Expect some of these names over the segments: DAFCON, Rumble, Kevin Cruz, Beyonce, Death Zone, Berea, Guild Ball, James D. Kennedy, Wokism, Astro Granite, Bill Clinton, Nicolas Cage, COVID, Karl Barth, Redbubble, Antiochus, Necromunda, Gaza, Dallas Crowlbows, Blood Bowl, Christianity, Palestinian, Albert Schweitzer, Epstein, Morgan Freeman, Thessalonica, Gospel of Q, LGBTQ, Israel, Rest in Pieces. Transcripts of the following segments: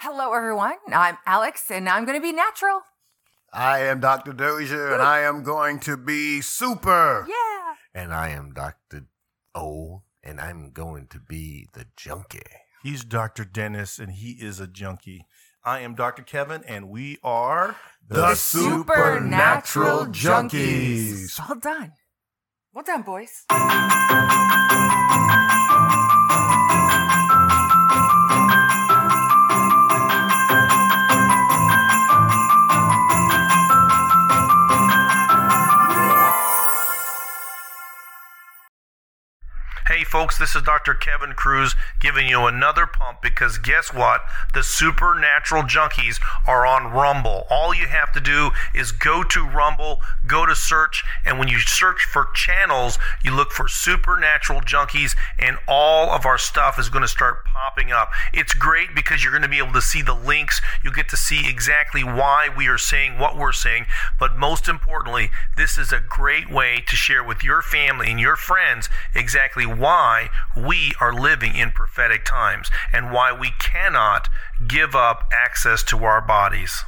Hello, everyone. I'm Alex, and I'm going to be natural. I am Dr. Dozier, and I am going to be super. Yeah. And I am Dr. O, and I'm going to be the junkie. He's Dr. Dennis, and he is a junkie. I am Dr. Kevin, and we are the Supernatural Junkies. Well done. Well done, boys. Hey folks, this is Dr. Kevin Cruz giving you another pump because guess what? The Supernatural Junkies are on Rumble. All you have to do is go to Rumble, go to search, and when you search for channels, you look for Supernatural Junkies and all of our stuff is going to start popping up. It's great because you're going to be able to see the links. You get to see exactly why we are saying what we're saying, but most importantly, this is a great way to share with your family and your friends exactly why we are living in prophetic times and why we cannot give up access to our bodies.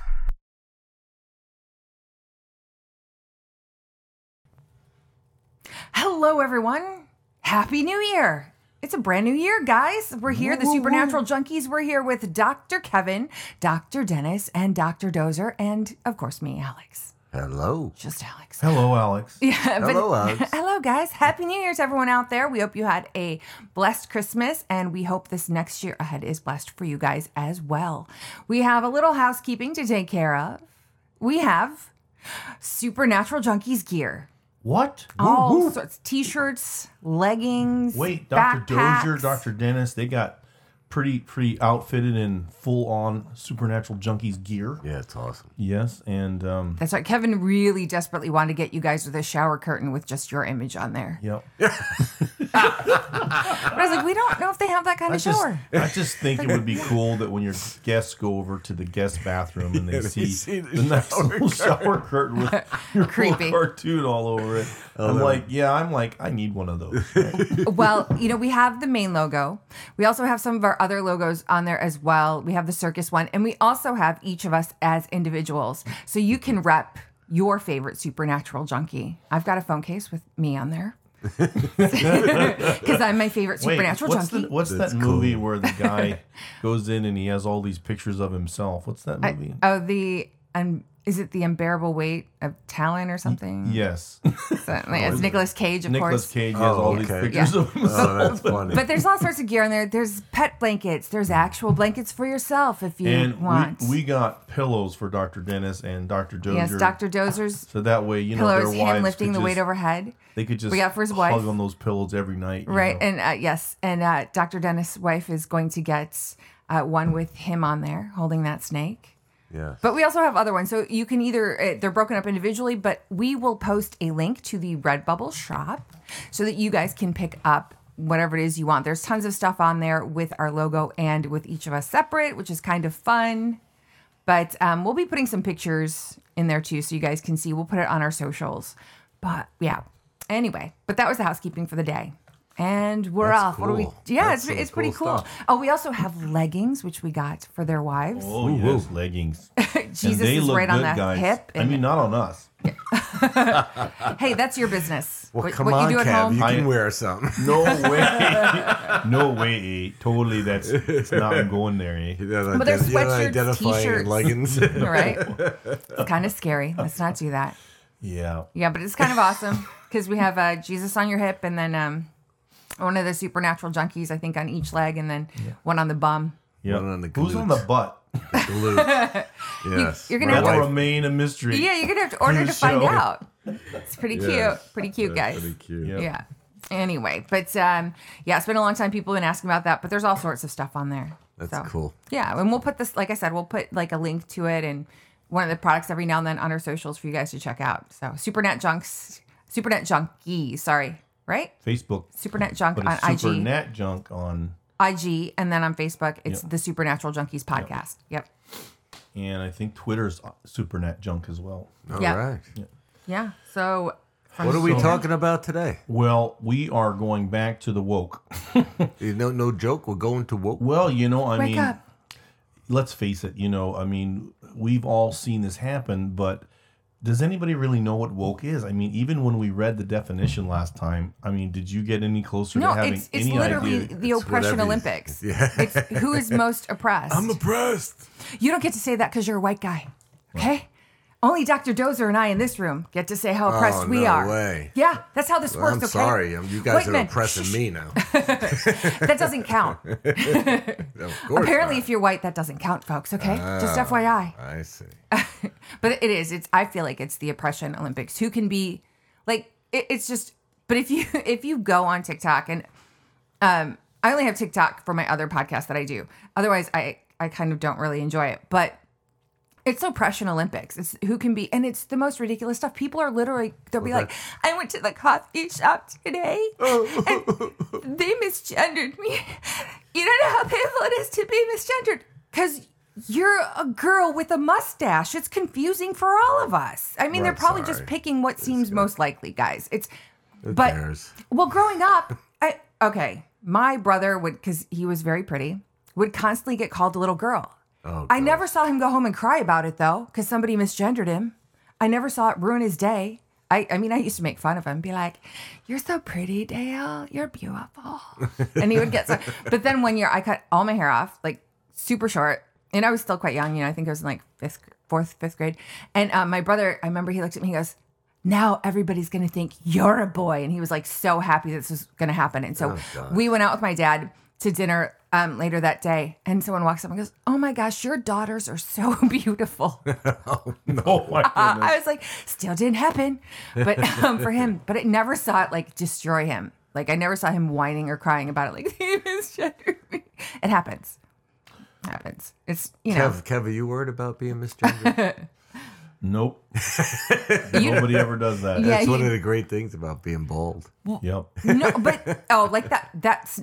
Hello, everyone. Happy New Year. It's a brand new year, guys. We're here, the Supernatural Junkies. We're here with Dr. Kevin, Dr. Dennis, and Dr. Dozer, and, of course, me, Alex. Hello. Just Alex. Hello, Alex. Yeah, but hello, Alex. Hello, guys. Happy New Year to everyone out there. We hope you had a blessed Christmas, and we hope this next year ahead is blessed for you guys as well. We have a little housekeeping to take care of. We have Supernatural Junkies gear. What? All sorts. T-shirts, leggings, wait, Dr. backpacks. Dozier, Dr. Dennis, they got pretty outfitted in full-on Supernatural Junkies gear. Yeah, it's awesome. Yes, and... that's right. Kevin really desperately wanted to get you guys with a shower curtain with just your image on there. Yep. But I was like, we don't know if they have that kind of shower. I just think it would be cool that when your guests go over to the guest bathroom and they see the nice little shower curtain with your creepy cartoon all over it. I'm like, I need one of those. Right? Well, you know, we have the main logo. We also have some of our other logos on there as well. We have the circus one, and we also have each of us as individuals. So you can rep your favorite Supernatural Junkie. I've got a phone case with me on there because I'm my favorite Supernatural Junkie. What's that movie where the guy goes in and he has all these pictures of himself? What's that movie? Is it The Unbearable Weight of Talent or something? Yes. It's Nicolas Cage, of course. Nicolas Cage has all these pictures of himself. Oh, that's funny. But there's all sorts of gear in there. There's pet blankets. There's actual blankets for yourself if you want. We got pillows for Dr. Dennis and Dr. Dozer. Yes, Dr. Dozer's. So that way, you know, pillows, their wives hand lifting the weight overhead. They could just hug on those pillows every night. Right. You know? And yes. And Dr. Dennis' wife is going to get one with him on there holding that snake. Yeah. But we also have other ones. So you can they're broken up individually, but we will post a link to the Redbubble shop so that you guys can pick up whatever it is you want. There's tons of stuff on there with our logo and with each of us separate, which is kind of fun. But we'll be putting some pictures in there too so you guys can see. We'll put it on our socials. But yeah, anyway, but that was the housekeeping for the day. And we're off. Cool. What do we? Yeah, it's pretty cool. Oh, we also have leggings, which we got for their wives. Oh, yes, leggings. Jesus is right on the hip. I mean, not on us. Hey, that's your business. Well, come on, you do at home? You can wear something. No way. Totally, it's not going there, eh? But there's sweatshirts, T-shirts. Leggings. Right? It's kind of scary. Let's not do that. Yeah. Yeah, but it's kind of awesome because we have Jesus on your hip and then... one of the Supernatural Junkies, I think, on each leg, and then one on the bum. Yeah, one on the glutes. Who's on the butt? The glutes. Yes. You're going to remain a mystery. Yeah, you're going to have to order to find out. It's pretty cute. Pretty cute, guys. Pretty cute. Yep. Yeah. Anyway, but it's been a long time. People have been asking about that, but there's all sorts of stuff on there. That's cool. Yeah, and we'll put this, like I said, we'll put like a link to it and one of the products every now and then on our socials for you guys to check out. So Supernat Junkies. Right? Facebook. Supernat Junk on IG. Supernat Junk on IG. And then on Facebook, it's the Supernatural Junkies podcast. Yep. And I think Twitter's Supernat Junk as well. All right. Yeah. So, what are we talking about today? Well, we are going back to the woke. No joke. We're going to woke. Well, you know, I mean, let's face it, you know, I mean, we've all seen this happen, but does anybody really know what woke is? I mean, even when we read the definition last time, I mean, did you get any closer to having any idea? No, it's literally the oppression Olympics. Yeah. It's who is most oppressed. I'm oppressed. You don't get to say that because you're a white guy, okay? Wow. Only Dr. Dozer and I in this room get to say how oppressed we are. No way. Yeah, that's how this works, okay? I'm sorry. You guys are oppressing me now. That doesn't count. Of course apparently, not. If you're white, that doesn't count, folks, okay? Just FYI. I see. But it is. I feel like it's the oppression Olympics. Who can be, like, it's just, but if you go on TikTok, and I only have TikTok for my other podcast that I do. Otherwise, I kind of don't really enjoy it, but it's oppression Olympics. It's who can be, and it's the most ridiculous stuff. People are literally, they'll be like, I went to the coffee shop today, and they misgendered me. You don't know how painful it is to be misgendered, because you're a girl with a mustache. It's confusing for all of us. I mean, they're probably just picking what seems most likely, guys. Who cares? Well, growing up, my brother would, because he was very pretty, would constantly get called a little girl. Oh, I never saw him go home and cry about it, though, because somebody misgendered him. I never saw it ruin his day. I mean, I used to make fun of him, be like, you're so pretty, Dale. You're beautiful. And he would get so. But then one year, I cut all my hair off, like super short. And I was still quite young. You know, I think I was in like fifth grade. And my brother, I remember he looked at me, he goes, now everybody's going to think you're a boy. And he was like so happy this was going to happen. And so we went out with my dad to dinner later that day, and someone walks up and goes, oh my gosh, your daughters are so beautiful. Oh no, I was like, still didn't happen, but for him, but it never saw it like destroy him. Like I never saw him whining or crying about it. Like he misgendered me. It happens. It's, you know. Kev, are you worried about being misgendered? Nope. Nobody ever does that. Yeah, that's one of the great things about being bald. Well, yep. No, but like that's.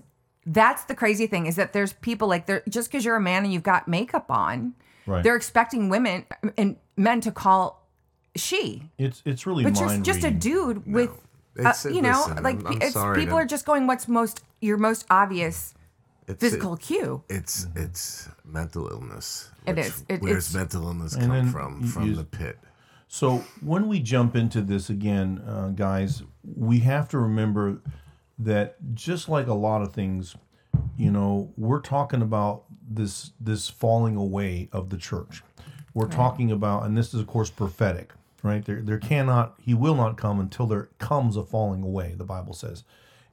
That's the crazy thing is that there's people like they're just because you're a man and you've got makeup on, right. They're expecting women and men to call she. It's really but mind you're just reading. A dude with I'm sorry, people are just going what's most your most obvious physical cue. It's mental illness. It is. Where's mental illness come from? From the pit. So when we jump into this again, guys, we have to remember that just like a lot of things, you know, we're talking about this falling away of the church. We're talking about, and this is of course prophetic, right? There he will not come until there comes a falling away, the Bible says.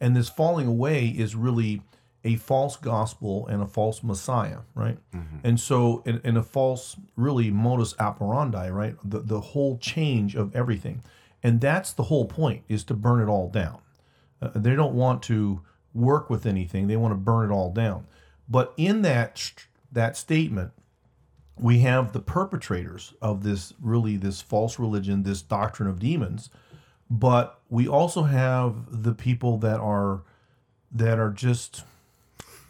And this falling away is really a false gospel and a false Messiah, right? Mm-hmm. And so, and a false, really, modus operandi, right? The whole change of everything. And that's the whole point, is to burn it all down. They don't want to work with anything. They want to burn it all down. But in that statement, we have the perpetrators of this false religion, this doctrine of demons. But we also have the people that are just,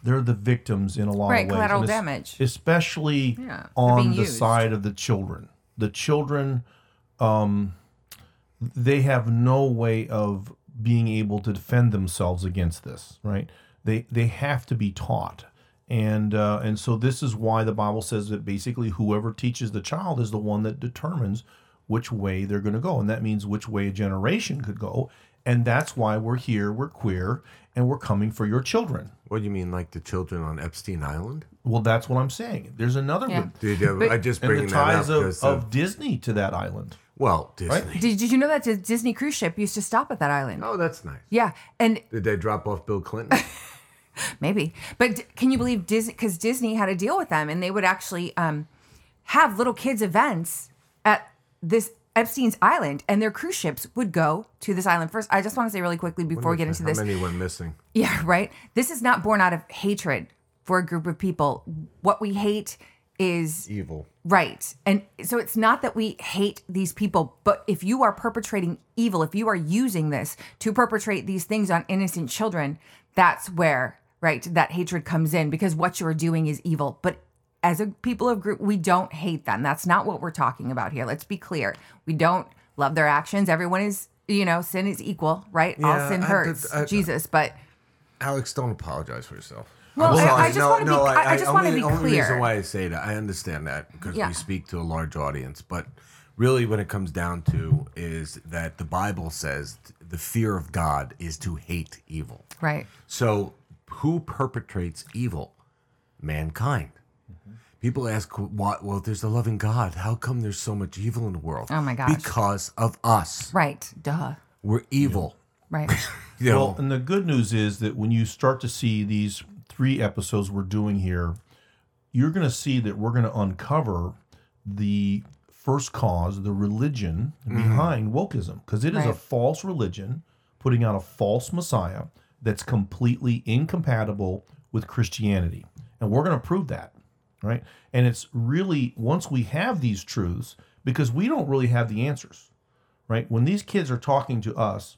they're the victims in a lot of ways. Collateral damage. Especially on the side of the children. The children, they have no way of being able to defend themselves against this, right? They have to be taught, and so this is why the Bible says that basically whoever teaches the child is the one that determines which way they're going to go, and that means which way a generation could go, and that's why we're here. We're queer, and we're coming for your children. What do you mean, like the children on Epstein Island? Well, that's what I'm saying. There's another one. Dude, I just bring that up. And the ties of Disney to that island. Well, Disney. Right? Did you know that the Disney cruise ship used to stop at that island? Oh, that's nice. Yeah. And did they drop off Bill Clinton? Maybe. But can you believe Disney? Because Disney had a deal with them, and they would actually have little kids' events at this Epstein's Island, and their cruise ships would go to this island first. I just want to say really quickly before we get into this. How many went missing? Yeah, right? This is not born out of hatred for a group of people. What we hate is evil. Right. And so it's not that we hate these people, but if you are perpetrating evil, if you are using this to perpetrate these things on innocent children, that's where, right, that hatred comes in, because what you're doing is evil. But as a people of group, we don't hate them. That's not what we're talking about here. Let's be clear. We don't love their actions. Everyone is, sin is equal, right? Yeah, all sin hurts, Jesus, but Alex, don't apologize for yourself. Well, I just want to be clear. The only reason why I say that, I understand that, because we speak to a large audience. But really what it comes down to is that the Bible says the fear of God is to hate evil. Right. So who perpetrates evil? Mankind. Mm-hmm. People ask, well, there's a loving God. How come there's so much evil in the world? Oh, my gosh. Because of us. Right. Duh. We're evil. Yeah. Right. You know? Well, and the good news is that when you start to see these 3 episodes we're doing here, you're going to see that we're going to uncover the first cause, the religion behind wokeism. Because it is a false religion putting out a false Messiah that's completely incompatible with Christianity. And we're going to prove that. Right? And it's really, once we have these truths, because we don't really have the answers, right? When these kids are talking to us,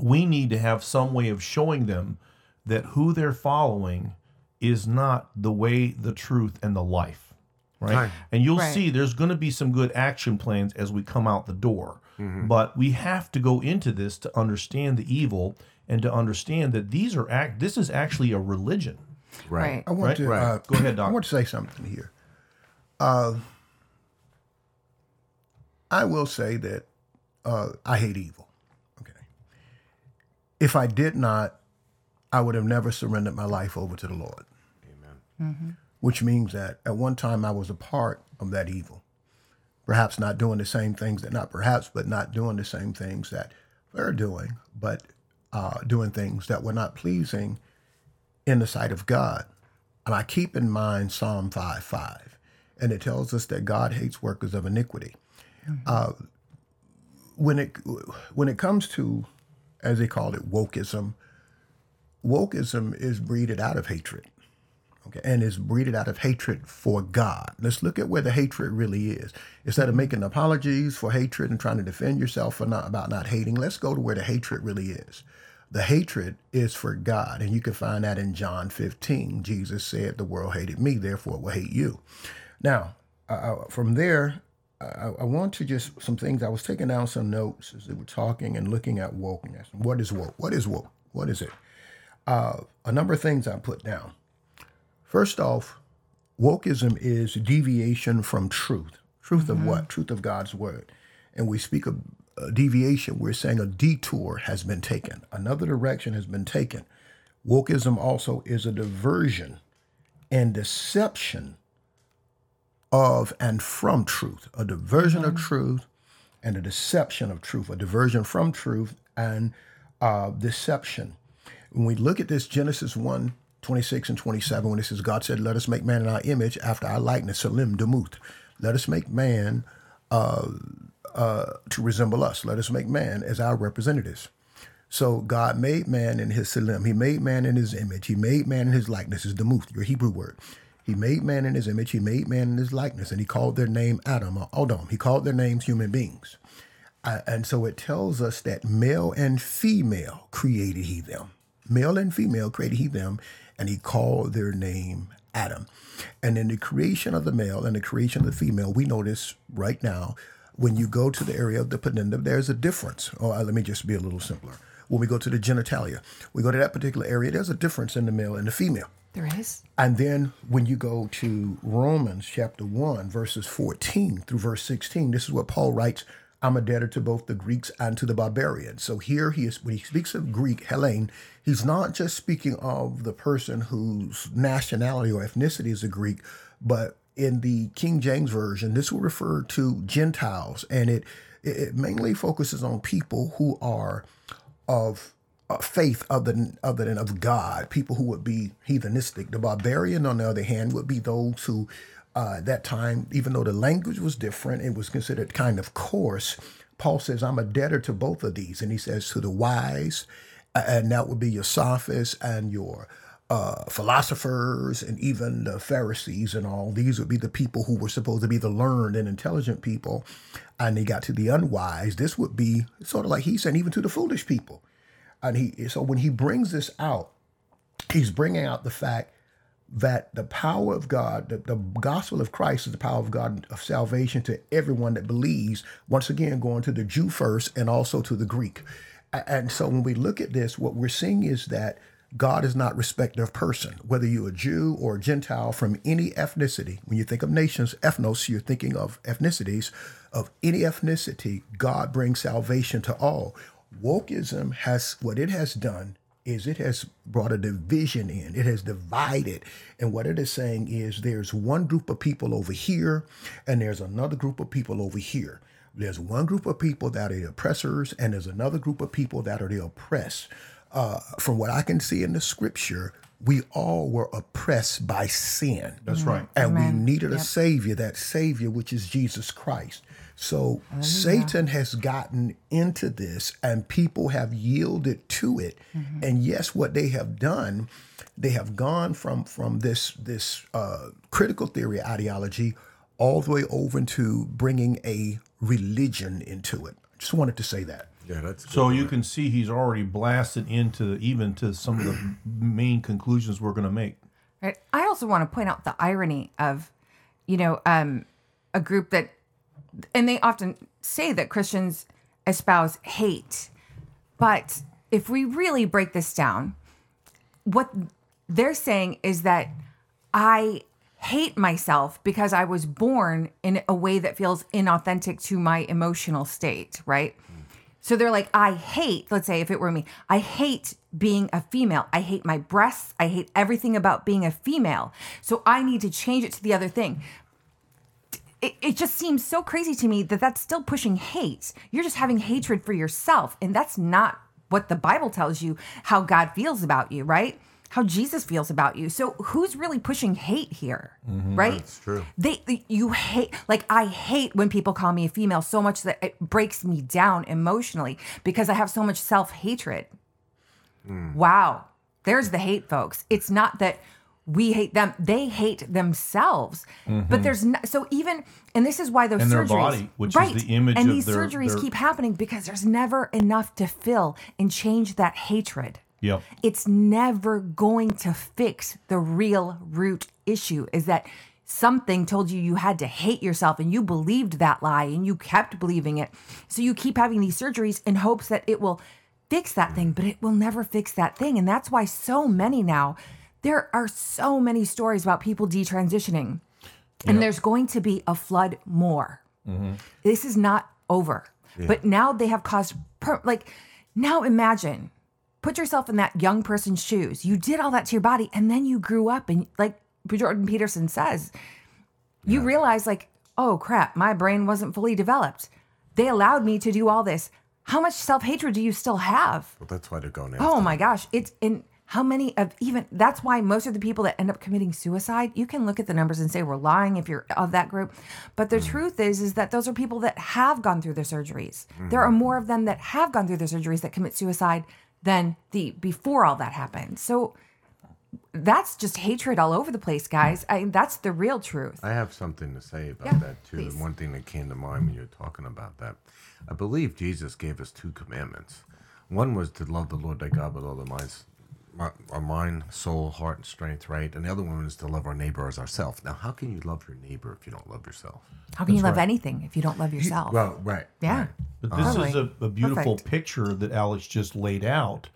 we need to have some way of showing them that who they're following is not the way, the truth, and the life, right? And you'll see there's going to be some good action plans as we come out the door. Mm-hmm. But we have to go into this to understand the evil and to understand that these are this is actually a religion. Right. I want to go ahead, Doc. I want to say something here. I will say that I hate evil. Okay. If I did not, I would have never surrendered my life over to the Lord. Amen. Mm-hmm. Which means that at one time I was a part of that evil, perhaps not doing the same things that that they're doing, but doing things that were not pleasing in the sight of God. And I keep in mind Psalm 5:5, and it tells us that God hates workers of iniquity. Mm-hmm. When it comes to, as they call it, wokeism is breeded out of hatred, okay, and is breeded out of hatred for God. Let's look at where the hatred really is. Instead of making apologies for hatred and trying to defend yourself about not hating, let's go to where the hatred really is. The hatred is for God, and you can find that in John 15. Jesus said, "The world hated me, therefore it will hate you." Now, from there, I want to just some things. I was taking down some notes as they were talking and looking at wokeness. What is woke? What is woke? What is it? A number of things I put down. First off, wokeism is deviation from truth. Truth of what? Truth of God's word. And we speak of deviation, we're saying a detour has been taken. Another direction has been taken. Wokeism also is a diversion and deception of and from truth. A diversion of truth and a deception of truth. A diversion from truth and deception. When we look at this, Genesis 1:26 and 27, when it says, God said, let us make man in our image after our likeness, Selim Demuth. Let us make man to resemble us. Let us make man as our representatives. So God made man in his Selim. He made man in his image. He made man in his likeness. Is Demuth, your Hebrew word. He made man in his image. He made man in his likeness. And he called their name Adam or Odom. He called their names human beings. And so it tells us that male and female created he them. Male and female created he them. And he called their name Adam. And in the creation of the male and the creation of the female, we notice right now, when you go to the area of the pedendum, there's a difference. Oh, let me just be a little simpler. When we go to the genitalia, we go to that particular area, there's a difference in the male and the female. There is. And then when you go to Romans chapter 1, verses 14 through verse 16, this is what Paul writes, I'm a debtor to both the Greeks and to the barbarians. So here he is, when he speaks of Greek, Hellene, he's not just speaking of the person whose nationality or ethnicity is a Greek, but in the King James Version, this will refer to Gentiles, and it mainly focuses on people who are of faith other than of God, people who would be heathenistic. The barbarian, on the other hand, would be those who, at that time, even though the language was different, it was considered kind of coarse. Paul says, I'm a debtor to both of these, and he says to the wise, and that would be your sophists and your philosophers and even the Pharisees and all. These would be the people who were supposed to be the learned and intelligent people. And they got to the unwise. This would be sort of like he's saying, even to the foolish people. And so when he brings this out, he's bringing out the fact that the power of God, the gospel of Christ is the power of God of salvation to everyone that believes, once again, going to the Jew first and also to the Greek. And so when we look at this, what we're seeing is that God is not respecter of person, whether you're a Jew or a Gentile from any ethnicity. When you think of nations, ethnos, you're thinking of ethnicities. Of any ethnicity, God brings salvation to all. Wokeism has, what it has done is it has brought a division in. It has divided. And what it is saying is there's one group of people over here and there's another group of people over here. There's one group of people that are the oppressors and there's another group of people that are the oppressed. From what I can see in the scripture, we all were oppressed by sin. That's right. And Amen. We needed a savior, that savior, which is Jesus Christ. So Satan has gotten into this and people have yielded to it. Mm-hmm. And yes, what they have done, they have gone from this critical theory ideology all the way over into bringing a religion into it. Just wanted to say that. Yeah, that's good. So you can see he's already blasted into even to some of the main conclusions we're going to make. Right. I also want to point out the irony of, a group that, and they often say that Christians espouse hate, but if we really break this down, what they're saying is that I hate myself because I was born in a way that feels inauthentic to my emotional state, right? So they're like, I hate, let's say if it were me, I hate being a female. I hate my breasts. I hate everything about being a female. So I need to change it to the other thing. It just seems so crazy to me that that's still pushing hate. You're just having hatred for yourself. And that's not what the Bible tells you, how God feels about you, right? How Jesus feels about you. So who's really pushing hate here, right? That's true. You hate, like I hate when people call me a female so much that it breaks me down emotionally because I have so much self-hatred. Wow. There's the hate, folks. It's not that we hate them. They hate themselves. Mm-hmm. But there's no, so even, and this is why those surgeries. And their body, which is the image of their. And these surgeries keep happening because there's never enough to fill and change that hatred. Yep. It's never going to fix the real root issue, is that something told you you had to hate yourself and you believed that lie and you kept believing it. So you keep having these surgeries in hopes that it will fix that thing, but it will never fix that thing. And that's why so many now, there are so many stories about people detransitioning, and there's going to be a flood more. Mm-hmm. This is not over. Yeah. But now they have caused, now imagine. Put yourself in that young person's shoes. You did all that to your body, and then you grew up, and like Jordan Peterson says, you realize, like, oh, crap, my brain wasn't fully developed. They allowed me to do all this. How much self-hatred do you still have? Well, that's why they're going after. Oh, my gosh. It's in how many of even... That's why most of the people that end up committing suicide, you can look at the numbers and say we're lying if you're of that group. But the truth is that those are people that have gone through their surgeries. Mm-hmm. There are more of them that have gone through their surgeries that commit suicide than the before all that happened. So that's just hatred all over the place, guys. That's the real truth. I have something to say about that, too. Please. And one thing that came to mind when you're talking about that. I believe Jesus gave us 2 commandments. One was to love the Lord thy God with all our mind, soul, heart, and strength, right? And the other one is to love our neighbor as ourselves. Now, how can you love your neighbor if you don't love yourself? How can you love anything if you don't love yourself? Yeah. Right. But this is a beautiful picture that Alex just laid out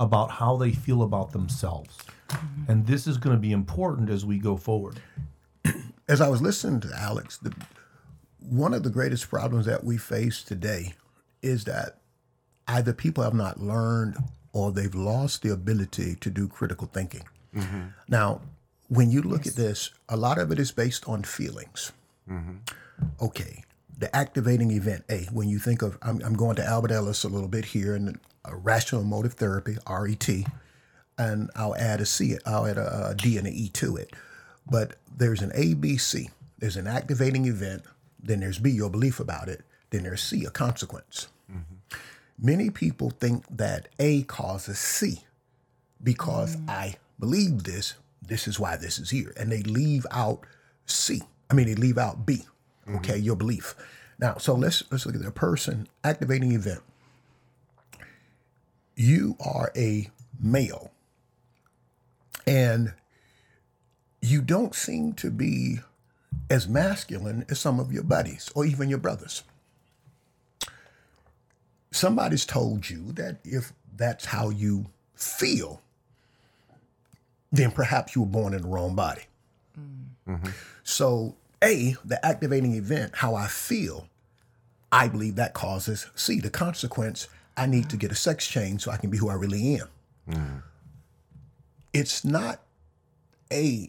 about how they feel about themselves. Mm-hmm. And this is going to be important as we go forward. As I was listening to Alex, one of the greatest problems that we face today is that either people have not learned or they've lost the ability to do critical thinking. Mm-hmm. Now, when you look at this, a lot of it is based on feelings. Mm-hmm. Okay. The activating event, when you think of, I'm going to Albert Ellis a little bit here in rational emotive therapy, RET, and I'll add a D and an E to it. But there's an A, B, C. There's an activating event. Then there's B, your belief about it. Then there's C, a consequence. Mm-hmm. Many people think that A causes C because I believe this. This is why this is here. And they leave out C. I mean, they leave out B. Okay, your belief. Now, so let's look at the person activating event. You are a male, and you don't seem to be as masculine as some of your buddies or even your brothers. Somebody's told you that if that's how you feel, then perhaps you were born in the wrong body. Mm-hmm. So A, the activating event, how I feel, I believe that causes C, the consequence, I need to get a sex change so I can be who I really am. Mm. It's not A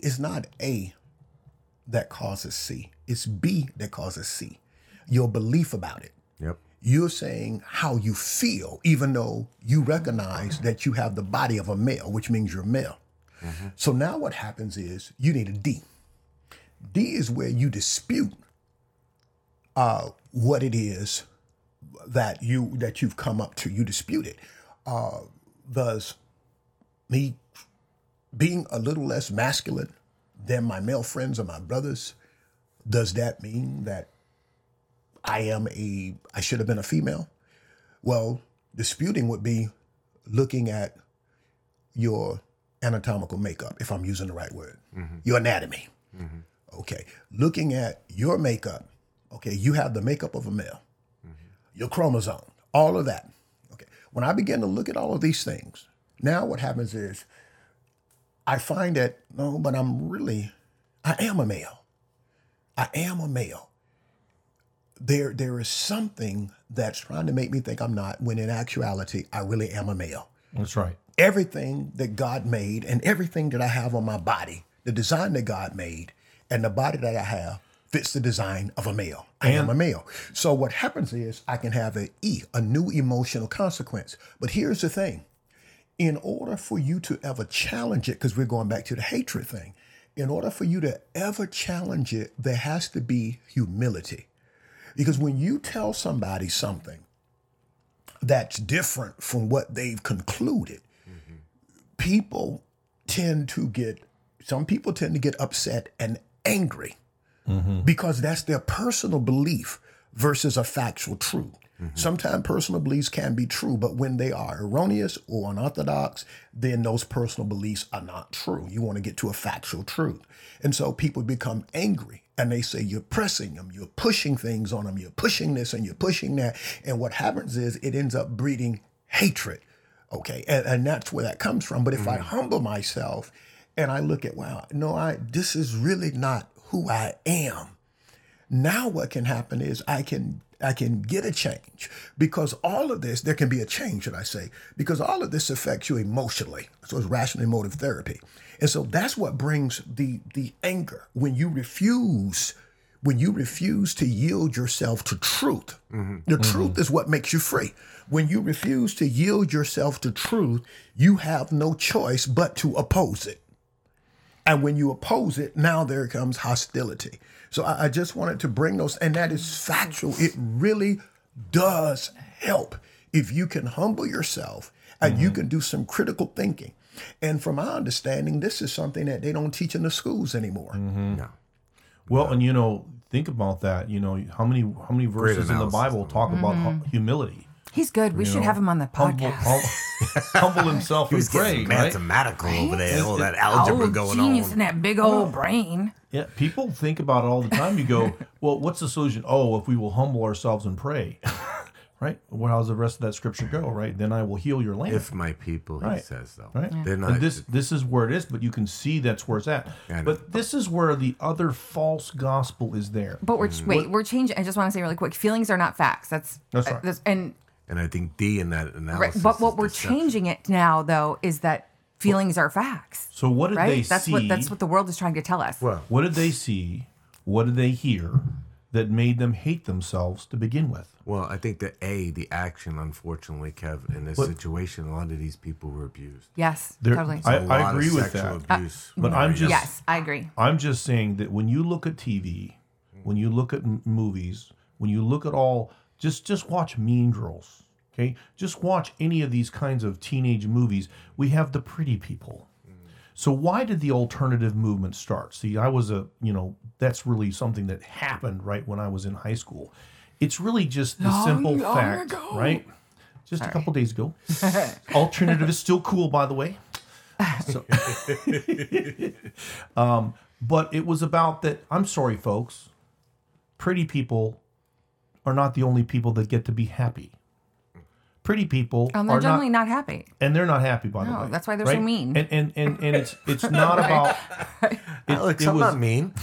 that causes C. It's B that causes C. Your belief about it. Yep. You're saying how you feel, even though you recognize that you have the body of a male, which means you're male. Mm-hmm. So now what happens is you need a D. D is where you dispute what it is that you've come up to. You dispute it. Thus, me being a little less masculine than my male friends or my brothers, does that mean that I should have been a female? Well, disputing would be looking at your anatomical makeup, if I'm using the right word, mm-hmm. your anatomy. Mm-hmm. Okay. Looking at your makeup. Okay. You have the makeup of a male, mm-hmm. your chromosome, all of that. Okay. When I begin to look at all of these things, now what happens is I find that, no, but I am a male. I am a male. There is something that's trying to make me think I'm not, when in actuality, I really am a male. That's right. Everything that God made and everything that I have on my body, the design that God made and the body that I have fits the design of a male. I am a male. So what happens is I can have an E, a new emotional consequence. But here's the thing. In order for you to ever challenge it, because we're going back to the hatred thing, in order for you to ever challenge it, there has to be humility. Because when you tell somebody something that's different from what they've concluded, mm-hmm. some people tend to get upset and angry mm-hmm. because that's their personal belief versus a factual truth. Mm-hmm. Sometimes personal beliefs can be true, but when they are erroneous or unorthodox, then those personal beliefs are not true. You want to get to a factual truth. And so people become angry and they say, you're pressing them, you're pushing things on them, you're pushing this and you're pushing that. And what happens is it ends up breeding hatred. Okay. And that's where that comes from. But if mm-hmm. I humble myself and I look at, wow, no, this is really not who I am. Now what can happen is I can get a change, because all of this, there can be a change, should I say, because all of this affects you emotionally. So it's rational emotive therapy. And so that's what brings the anger. When you refuse to yield yourself to truth, mm-hmm. the mm-hmm. truth is what makes you free. When you refuse to yield yourself to truth, you have no choice but to oppose it. And when you oppose it, now there comes hostility. So I just wanted to bring those, and that is factual. It really does help if you can humble yourself and mm-hmm. you can do some critical thinking. And from my understanding, this is something that they don't teach in the schools anymore. Mm-hmm. No. Well, no. And think about that. How many verses in the Bible talk mm-hmm. about humility? He's good. We should have him on the podcast. Humble himself is great, mathematical right? over there. All that algebra going on. Genius in that big old brain. Yeah, people think about it all the time. You go, well, what's the solution? Oh, if we will humble ourselves and pray, right? Well, how's the rest of that scripture go? Right? Then I will heal your land. If my people, right. He says, though, right? Yeah. They're not. And this is where it is, but you can see that's where it's at. But this is where the other false gospel is there. But we're changing. I just want to say really quick: feelings are not facts. That's right. And I think D in that analysis. Right. But what we're changing it now, though, is that feelings are facts. So what did they see? That's what the world is trying to tell us. Well, what did they see? What did they hear that made them hate themselves to begin with? Well, I think that the action, unfortunately, Kev, in this situation, a lot of these people were abused. Yes, totally. I agree with that. Abuse but I'm just yes, I agree. I'm just saying that when you look at TV, when you look at movies, when you look at all. Just watch Mean Girls, okay? Just watch any of these kinds of teenage movies. We have the pretty people. So why did the alternative movement start? See, I was that's really something that happened right when I was in high school. It's really just the simple fact, right? Just a couple days ago. Alternative is still cool, by the way. So, but it was about that, I'm sorry, folks, pretty people are not the only people that get to be happy. pretty people are generally not happy. And they're not happy, by the way. No, that's why they're so mean. And it's not about... Alex, I'm not mean.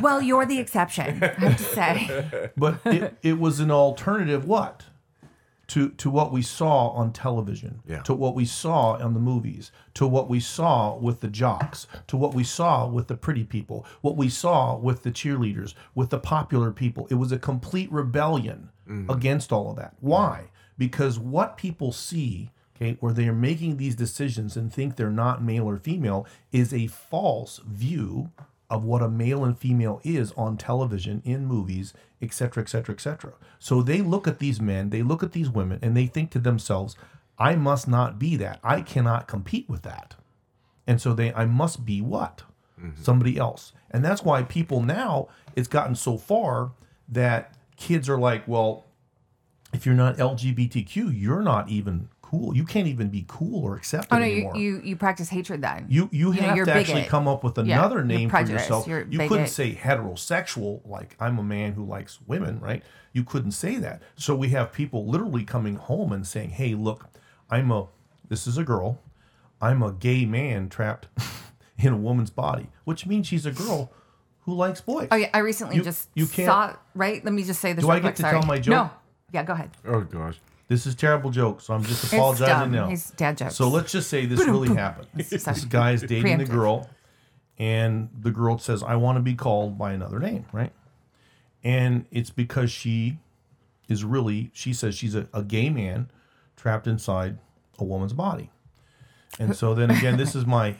Well, you're the exception, I have to say. But it was an alternative what? To what we saw on television, to what we saw on the movies, to what we saw with the jocks, to what we saw with the pretty people, what we saw with the cheerleaders, with the popular people. It was a complete rebellion against all of that. Why? Because what people see, okay, where they are making these decisions and think they're not male or female, is a false view of what a male and female is on television, in movies, et cetera, et cetera, et cetera. So they look at these men, they look at these women, and they think to themselves, I must not be that. I cannot compete with that. And so I must be what? Mm-hmm. Somebody else. And that's why people now, it's gotten so far that kids are like, well, if you're not LGBTQ, you're not even cool. You can't even be cool or accepted anymore. You practice hatred then. You have to actually come up with another name for yourself. You couldn't say heterosexual, like I'm a man who likes women, right? You couldn't say that. So we have people literally coming home and saying, hey, look, this is a girl. I'm a gay man trapped in a woman's body, which means she's a girl who likes boys. Oh, yeah. I recently saw, right? Let me just say this. Do I get to tell my joke? No. Yeah, go ahead. Oh, gosh. This is a terrible joke, so I'm just apologizing now. It's dad jokes. So let's just say this really happened. This guy's dating the girl, and the girl says, I want to be called by another name, right? And it's because she says she's a gay man trapped inside a woman's body. And so then again, this is my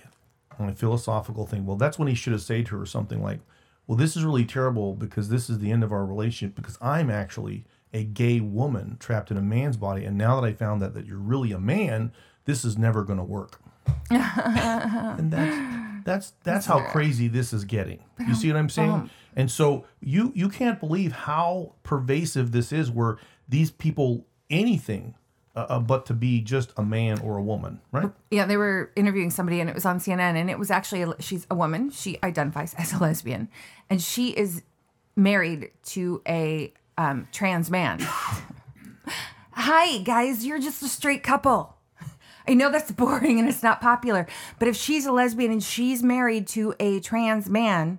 philosophical thing. Well, that's when he should have said to her something like, well, this is really terrible because this is the end of our relationship because I'm actually a gay woman trapped in a man's body, and now that I found that you're really a man, this is never going to work. And that's how crazy this is getting. You see what I'm saying? And so you can't believe how pervasive this is, where these people anything but to be just a man or a woman, right? Yeah, they were interviewing somebody, and it was on CNN, and it was actually she's a woman. She identifies as a lesbian, and she is married to a trans man. Hi, guys, you're just a straight couple. I know that's boring and it's not popular, but if she's a lesbian and she's married to a trans man,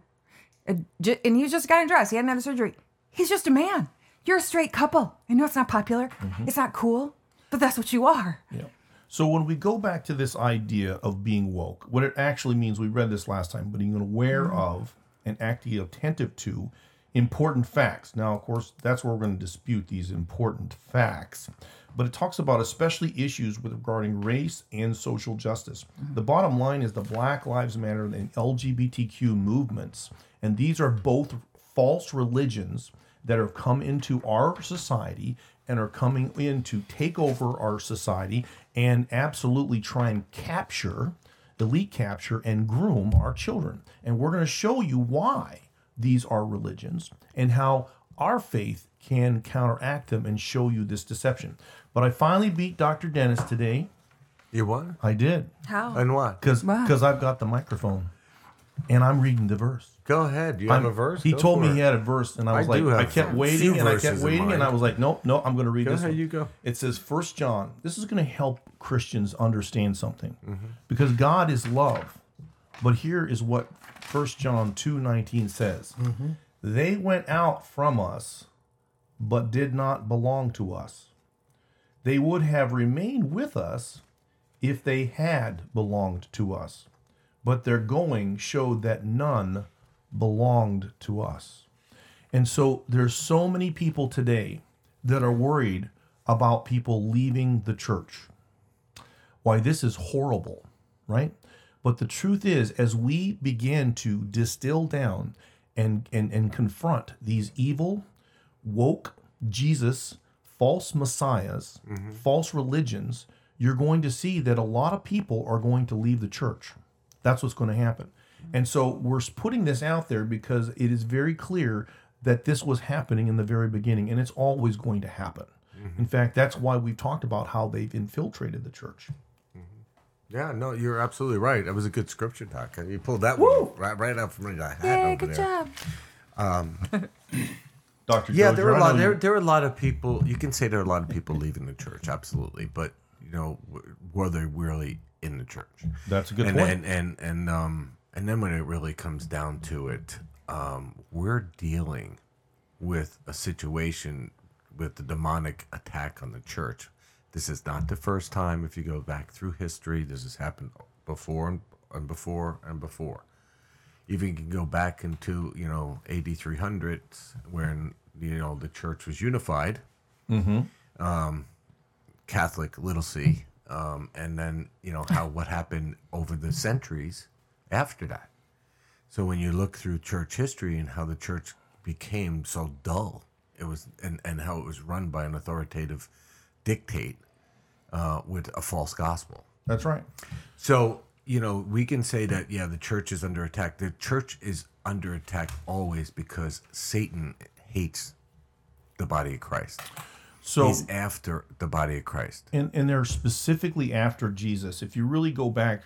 and he just got undressed, he hadn't had a surgery, he's just a man. You're a straight couple. I know it's not popular, it's not cool, but that's what you are. Yeah. So when we go back to this idea of being woke, what it actually means, we read this last time, but being aware of and acting attentive to important facts. Now, of course, that's where we're going to dispute these important facts. But it talks about especially issues with regarding race and social justice. The bottom line is the Black Lives Matter and LGBTQ movements. And these are both false religions that have come into our society and are coming in to take over our society and absolutely try and capture and groom our children. And we're going to show you why these are religions and how our faith can counteract them and show you this deception. But I finally beat Dr. Dennis today. You won? I did. How? And what? Because I've got the microphone and I'm reading the verse. Go ahead. Do you have a verse? He told me he had a verse, and I kept waiting, and I was like, no, I'm going to read this. Go ahead, you go. It says 1 John. This is going to help Christians understand something because God is love. But here is what 1 John 2:19 says. They went out from us, but did not belong to us. They would have remained with us if they had belonged to us. But their going showed that none belonged to us. And so there's so many people today that are worried about people leaving the church. Why, this is horrible, right? But the truth is, as we begin to distill down and confront these evil, woke, Jesus, false messiahs, false religions, you're going to see that a lot of people are going to leave the church. That's what's going to happen. And so we're putting this out there because it is very clear that this was happening in the very beginning, and it's always going to happen. In fact, that's why we've talked about how they've infiltrated the church. Yeah, no, you're absolutely right. That was a good scripture, Doc. You pulled that one right out from under my hat. Yeah, good job. Dr. Yeah, George, there were a lot. There were a lot of people. You can say there are a lot of people leaving the church, absolutely. But you know, were they really in the church? That's a good point. And then when it really comes down to it, we're dealing with a situation with the demonic attack on the church. This is not the first time. If you go back through history, this has happened before. Even you can go back into, you know, AD 300s when, you know, the church was unified, mm-hmm. Catholic, little c, and then, you know, what happened over the centuries after that. So when you look through church history and how the church became so dull, it was and how it was run by an authoritative dictate with a false gospel. That's right. So, you know, we can say that, yeah, the church is under attack. The church is under attack always because Satan hates the body of Christ. So he's after the body of Christ. And they're specifically after Jesus. If you really go back,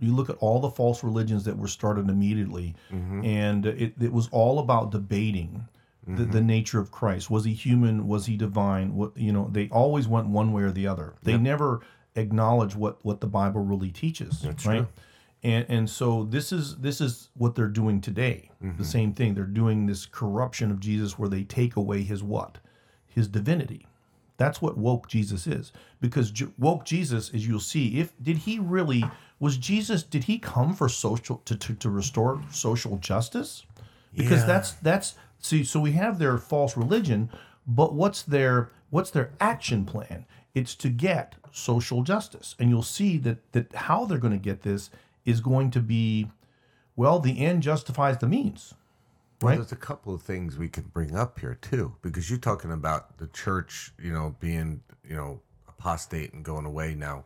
you look at all the false religions that were started immediately, mm-hmm. and it was all about debating the nature of Christ. Was he human? Was he divine? What, you know, they always went one way or the other. They never acknowledge what the Bible really teaches. That's right. True. And so this is what they're doing today. Mm-hmm. The same thing. They're doing this corruption of Jesus where they take away his what? His divinity. That's what woke Jesus is. Because woke Jesus, as you'll see, did he come for social to restore social justice? Because that's see, so we have their false religion, but what's their action plan? It's to get social justice. And you'll see that how they're going to get this is going to be, well, the end justifies the means. Right? Well, there's a couple of things we can bring up here, too, because you're talking about the church, you know, being, you know, apostate and going away now.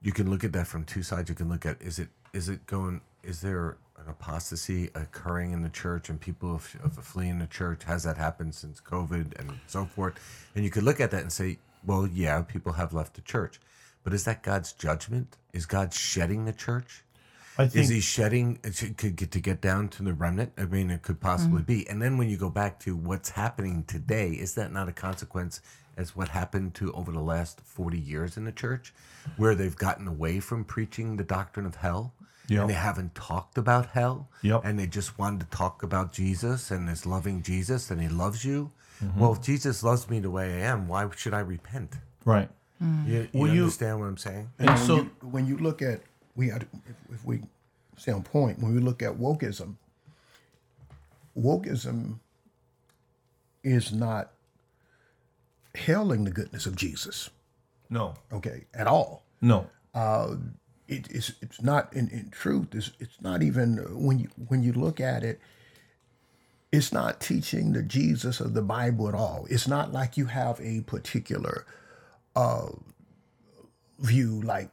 You can look at that from two sides. You can look at, is there an apostasy occurring in the church and people fleeing the church? Has that happened since COVID and so forth? And you could look at that and say, well, yeah, people have left the church. But is that God's judgment? Is God shedding the church? I think, is he shedding to get down to the remnant? I mean, it could possibly be. And then when you go back to what's happening today, is that not a consequence as what happened to over the last 40 years in the church, where they've gotten away from preaching the doctrine of hell? Yep. And they haven't talked about hell, and they just wanted to talk about Jesus and this loving Jesus, and he loves you. Mm-hmm. Well, if Jesus loves me the way I am, why should I repent? Right. Mm-hmm. You understand what I'm saying? And so when you look at, if we stay on point, when we look at wokeism is not hailing the goodness of Jesus. No. Okay, at all. No. It's not in truth. It's not even when you look at it. It's not teaching the Jesus of the Bible at all. It's not like you have a particular view, like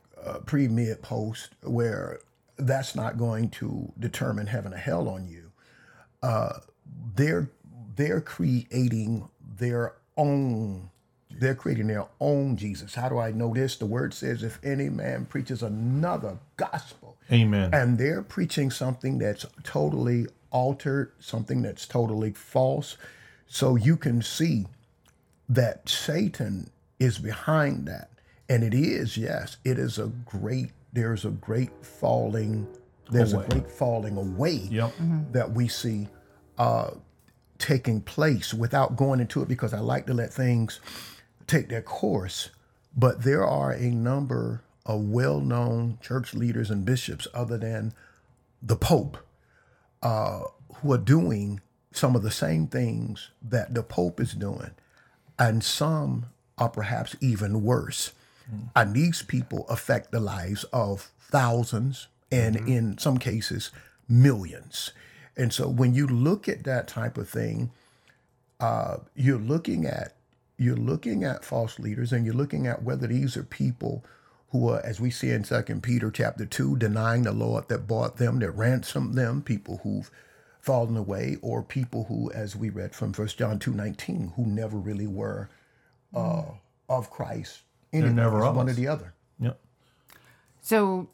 pre, mid, post, where that's not going to determine heaven or hell on you. They're creating their own. They're creating their own Jesus. How do I know this? The word says, if any man preaches another gospel. Amen. And they're preaching something that's totally altered, something that's totally false. So you can see that Satan is behind that. And it is, yes, it is a great falling away that we see taking place without going into it, because I like to let things take their course, but there are a number of well-known church leaders and bishops other than the Pope who are doing some of the same things that the Pope is doing, and some are perhaps even worse. Mm-hmm. And these people affect the lives of thousands and in some cases millions. And so when you look at that type of thing, you're looking at false leaders, and you're looking at whether these are people who are, as we see in 2 Peter chapter 2, denying the Lord that bought them, that ransomed them, people who've fallen away, or people who, as we read from 1 John 2:19, who never really were of Christ. They're never one or the other. Yep. So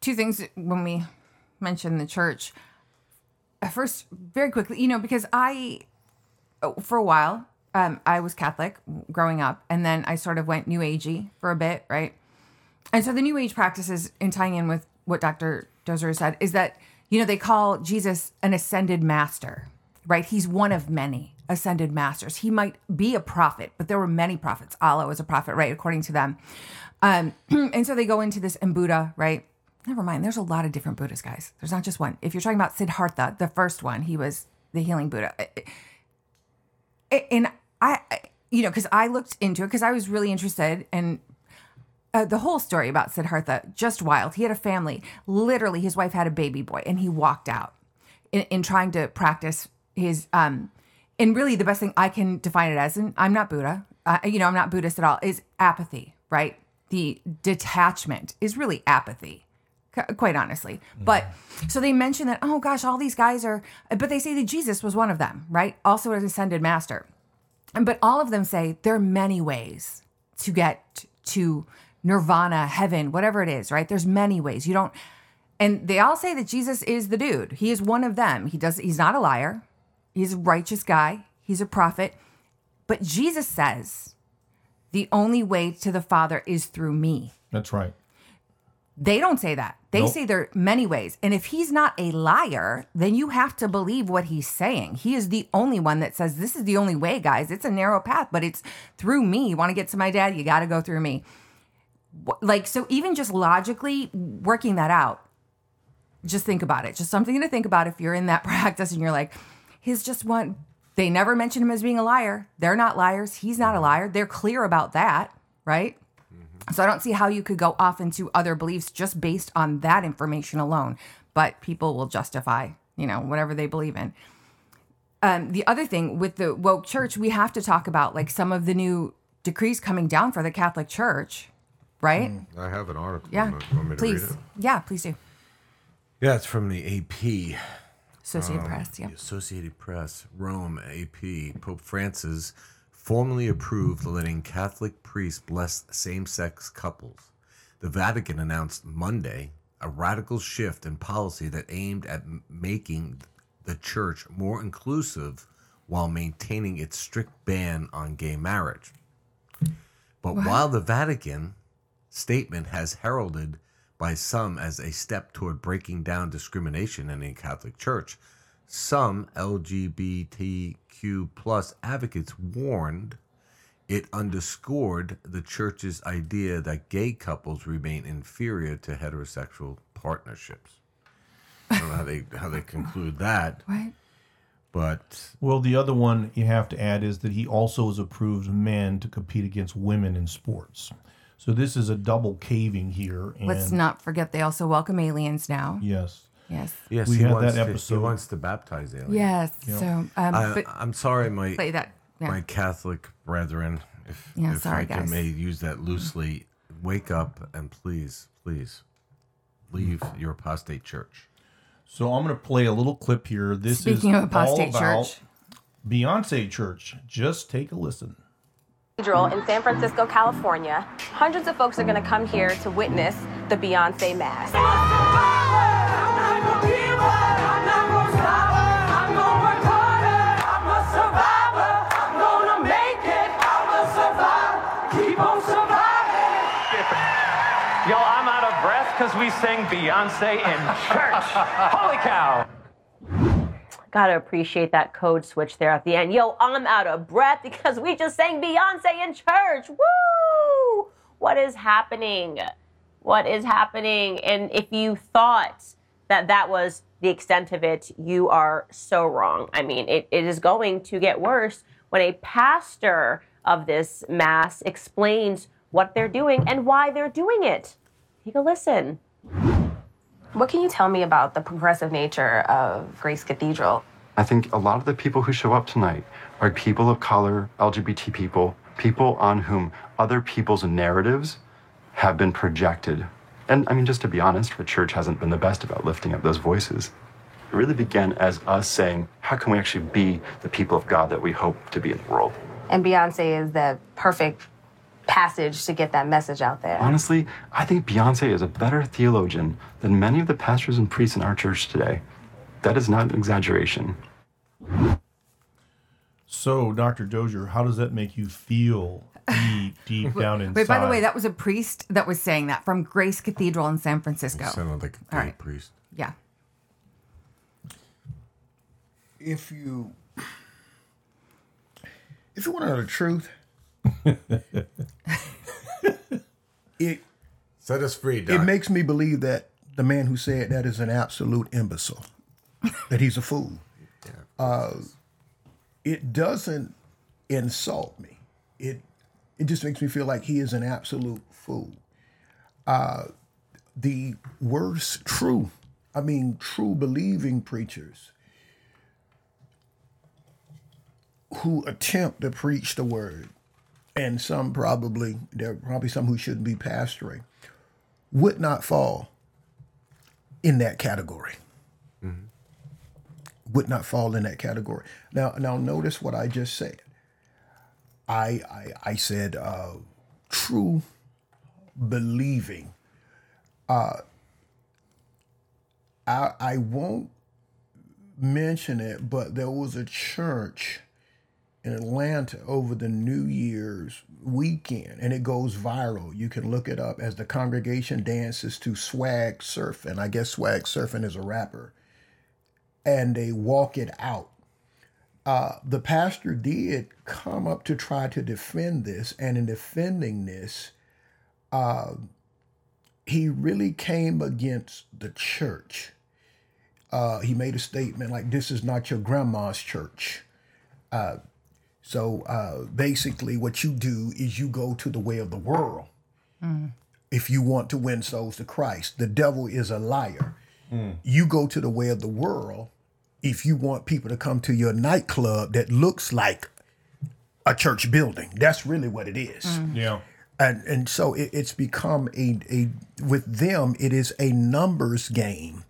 two things when we mention the church. First, very quickly, you know, because for a while, I was Catholic growing up, and then I sort of went New Agey for a bit, right? And so the New Age practices, in tying in with what Dr. Dozer said, is that, you know, they call Jesus an ascended master, right? He's one of many ascended masters. He might be a prophet, but there were many prophets. Allah was a prophet, right? According to them. And so they go into this, and Buddha, right? Never mind. There's a lot of different Buddhas, guys. There's not just one. If you're talking about Siddhartha, the first one, he was the healing Buddha. And I, you know, because I looked into it because I was really interested in the whole story about Siddhartha, just wild. He had a family. Literally, his wife had a baby boy, and he walked out in trying to practice his. And really, the best thing I can define it as, and I'm not Buddha, you know, I'm not Buddhist at all, is apathy, right? The detachment is really apathy. Quite honestly. But so they mention that, oh gosh, all these guys are, but they say that Jesus was one of them, right? Also an ascended master. But all of them say there are many ways to get to nirvana, heaven, whatever it is, right? There's many ways. You don't, and they all say that Jesus is the dude. He is one of them. He's not a liar. He's a righteous guy. He's a prophet. But Jesus says the only way to the Father is through me. That's right. They don't say that. They say there are many ways. And if he's not a liar, then you have to believe what he's saying. He is the only one that says, this is the only way, guys. It's a narrow path, but it's through me. You want to get to my dad? You got to go through me. Like, so even just logically working that out, just think about it. Just something to think about if you're in that practice and you're like, he's just one. They never mention him as being a liar. They're not liars. He's not a liar. They're clear about that, right? So I don't see how you could go off into other beliefs just based on that information alone. But people will justify, you know, whatever they believe in. The other thing with the woke church, we have to talk about like some of the new decrees coming down for the Catholic Church, right? I have an article. Yeah, want me to please. Read it? Yeah, please do. Yeah, it's from the AP. Associated Press, yeah. Associated Press, Rome, AP, Pope Francis formally approved letting Catholic priests bless same-sex couples. The Vatican announced Monday a radical shift in policy that aimed at making the church more inclusive while maintaining its strict ban on gay marriage. But while the Vatican statement has heralded by some as a step toward breaking down discrimination in the Catholic Church, some LGBTQ plus advocates warned it underscored the church's idea that gay couples remain inferior to heterosexual partnerships. I don't know how they conclude that. Right. But well, the other one you have to add is that he also has approved men to compete against women in sports. So this is a double caving here. And let's not forget they also welcome aliens now. Yes. Yes, we had that episode. He wants to baptize aliens. Yes. Yep. So I'm sorry, my Catholic brethren, if I may use that loosely, wake up and please leave your apostate church. So I'm going to play a little clip here. This Speaking is of apostate all about church. Beyonce Church. Just take a listen. In San Francisco, California, hundreds of folks are going to come here to witness the Beyonce Mass. I'm not gonna stop her. I'm gonna work harder. I'm a survivor. I'm gonna make it. I'm a survivor. Keep on surviving. Yo, I'm out of breath because we sing Beyonce in church. Holy cow. Gotta appreciate that code switch there at the end. Yo, I'm out of breath because we just sang Beyonce in church. Woo! What is happening? What is happening? And if you thought that was the extent of it, you are so wrong. I mean, it is going to get worse when a pastor of this mass explains what they're doing and why they're doing it. Take a listen. What can you tell me about the progressive nature of Grace Cathedral? I think a lot of the people who show up tonight are people of color, LGBT people on whom other people's narratives have been projected. And I mean, just to be honest, the church hasn't been the best about lifting up those voices. It really began as us saying, how can we actually be the people of God that we hope to be in the world? And Beyonce is the perfect passage to get that message out there. Honestly, I think Beyonce is a better theologian than many of the pastors and priests in our church today. That is not an exaggeration. So, Dr. Dozier, how does that make you feel deep down inside? Wait, by the way, that was a priest that was saying that from Grace Cathedral in San Francisco. It sounded like a gay priest. Yeah. If you want to know the truth, it set us free. Doc. It makes me believe that the man who said that is an absolute imbecile, that he's a fool. Yeah. It doesn't insult me. It just makes me feel like he is an absolute fool. The worst true believing preachers who attempt to preach the word, and there are probably some who shouldn't be pastoring, would not fall in that category. Mm-hmm. Would not fall in that category. Now, notice what I just said. I said true believing. I won't mention it, but there was a church in Atlanta over the New Year's weekend, and it goes viral. You can look it up as the congregation dances to Swag Surfing. I guess Swag Surfing is a rapper. And they walk it out. The pastor did come up to try to defend this, and in defending this, he really came against the church. He made a statement like, "This is not your grandma's church." So basically what you do is you go to the way of the world. Mm. If you want to win souls to Christ. The devil is a liar. Mm. You go to the way of the world if you want people to come to your nightclub that looks like a church building. That's really what it is. Mm. Yeah. And so it's become with them, it is a numbers game.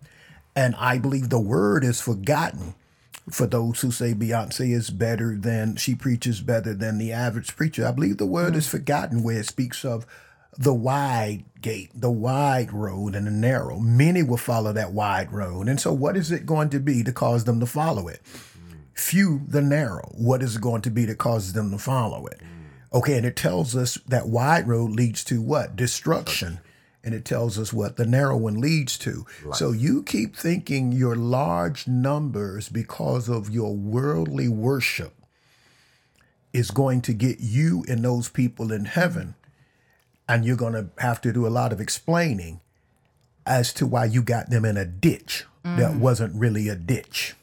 And I believe the word is forgotten for those who say Beyonce is better than, she preaches better than the average preacher. I believe the word is forgotten where it speaks of the wide gate, the wide road, and the narrow. Many will follow that wide road. And so what is it going to be to cause them to follow it? Few, the narrow. What is it going to be that causes them to follow it? Okay, and it tells us that wide road leads to what? Destruction. And it tells us what the narrow one leads to. Life. So you keep thinking your large numbers because of your worldly worship is going to get you and those people in heaven. And you're going to have to do a lot of explaining as to why you got them in a ditch. Mm. That wasn't really a ditch.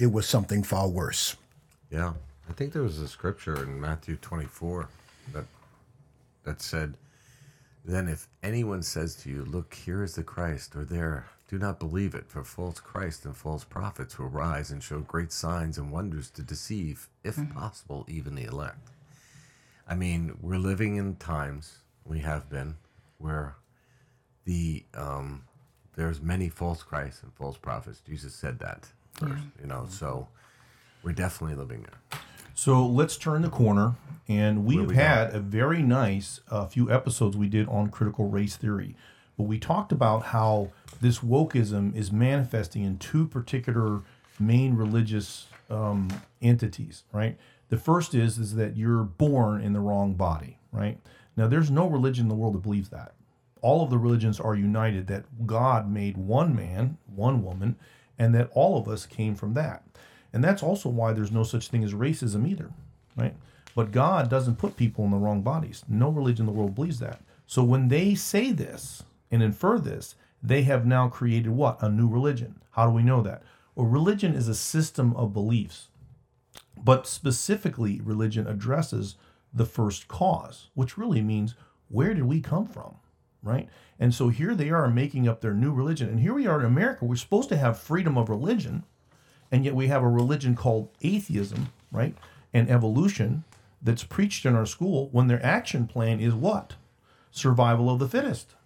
It was something far worse. Yeah. I think there was a scripture in Matthew 24 that said, "Then if anyone says to you, 'Look, here is the Christ,' or 'There,' do not believe it, for false Christ and false prophets will rise and show great signs and wonders to deceive, if possible, even the elect." I mean, we're living in times, we have been, where there's many false Christs and false prophets. Jesus said that first, so we're definitely living there. So let's turn the corner, and we've had a very nice few episodes we did on critical race theory. But we talked about how this wokeism is manifesting in two particular main religious entities, right? The first is that you're born in the wrong body, right? Now, there's no religion in the world that believes that. All of the religions are united that God made one man, one woman, and that all of us came from that. And that's also why there's no such thing as racism either, right? But God doesn't put people in the wrong bodies. No religion in the world believes that. So when they say this and infer this, they have now created what? A new religion. How do we know that? Well, religion is a system of beliefs. But specifically, religion addresses the first cause, which really means, where did we come from, right? And so here they are making up their new religion. And here we are in America. We're supposed to have freedom of religion, and yet we have a religion called atheism, right, and evolution that's preached in our school when their action plan is what? Survival of the fittest.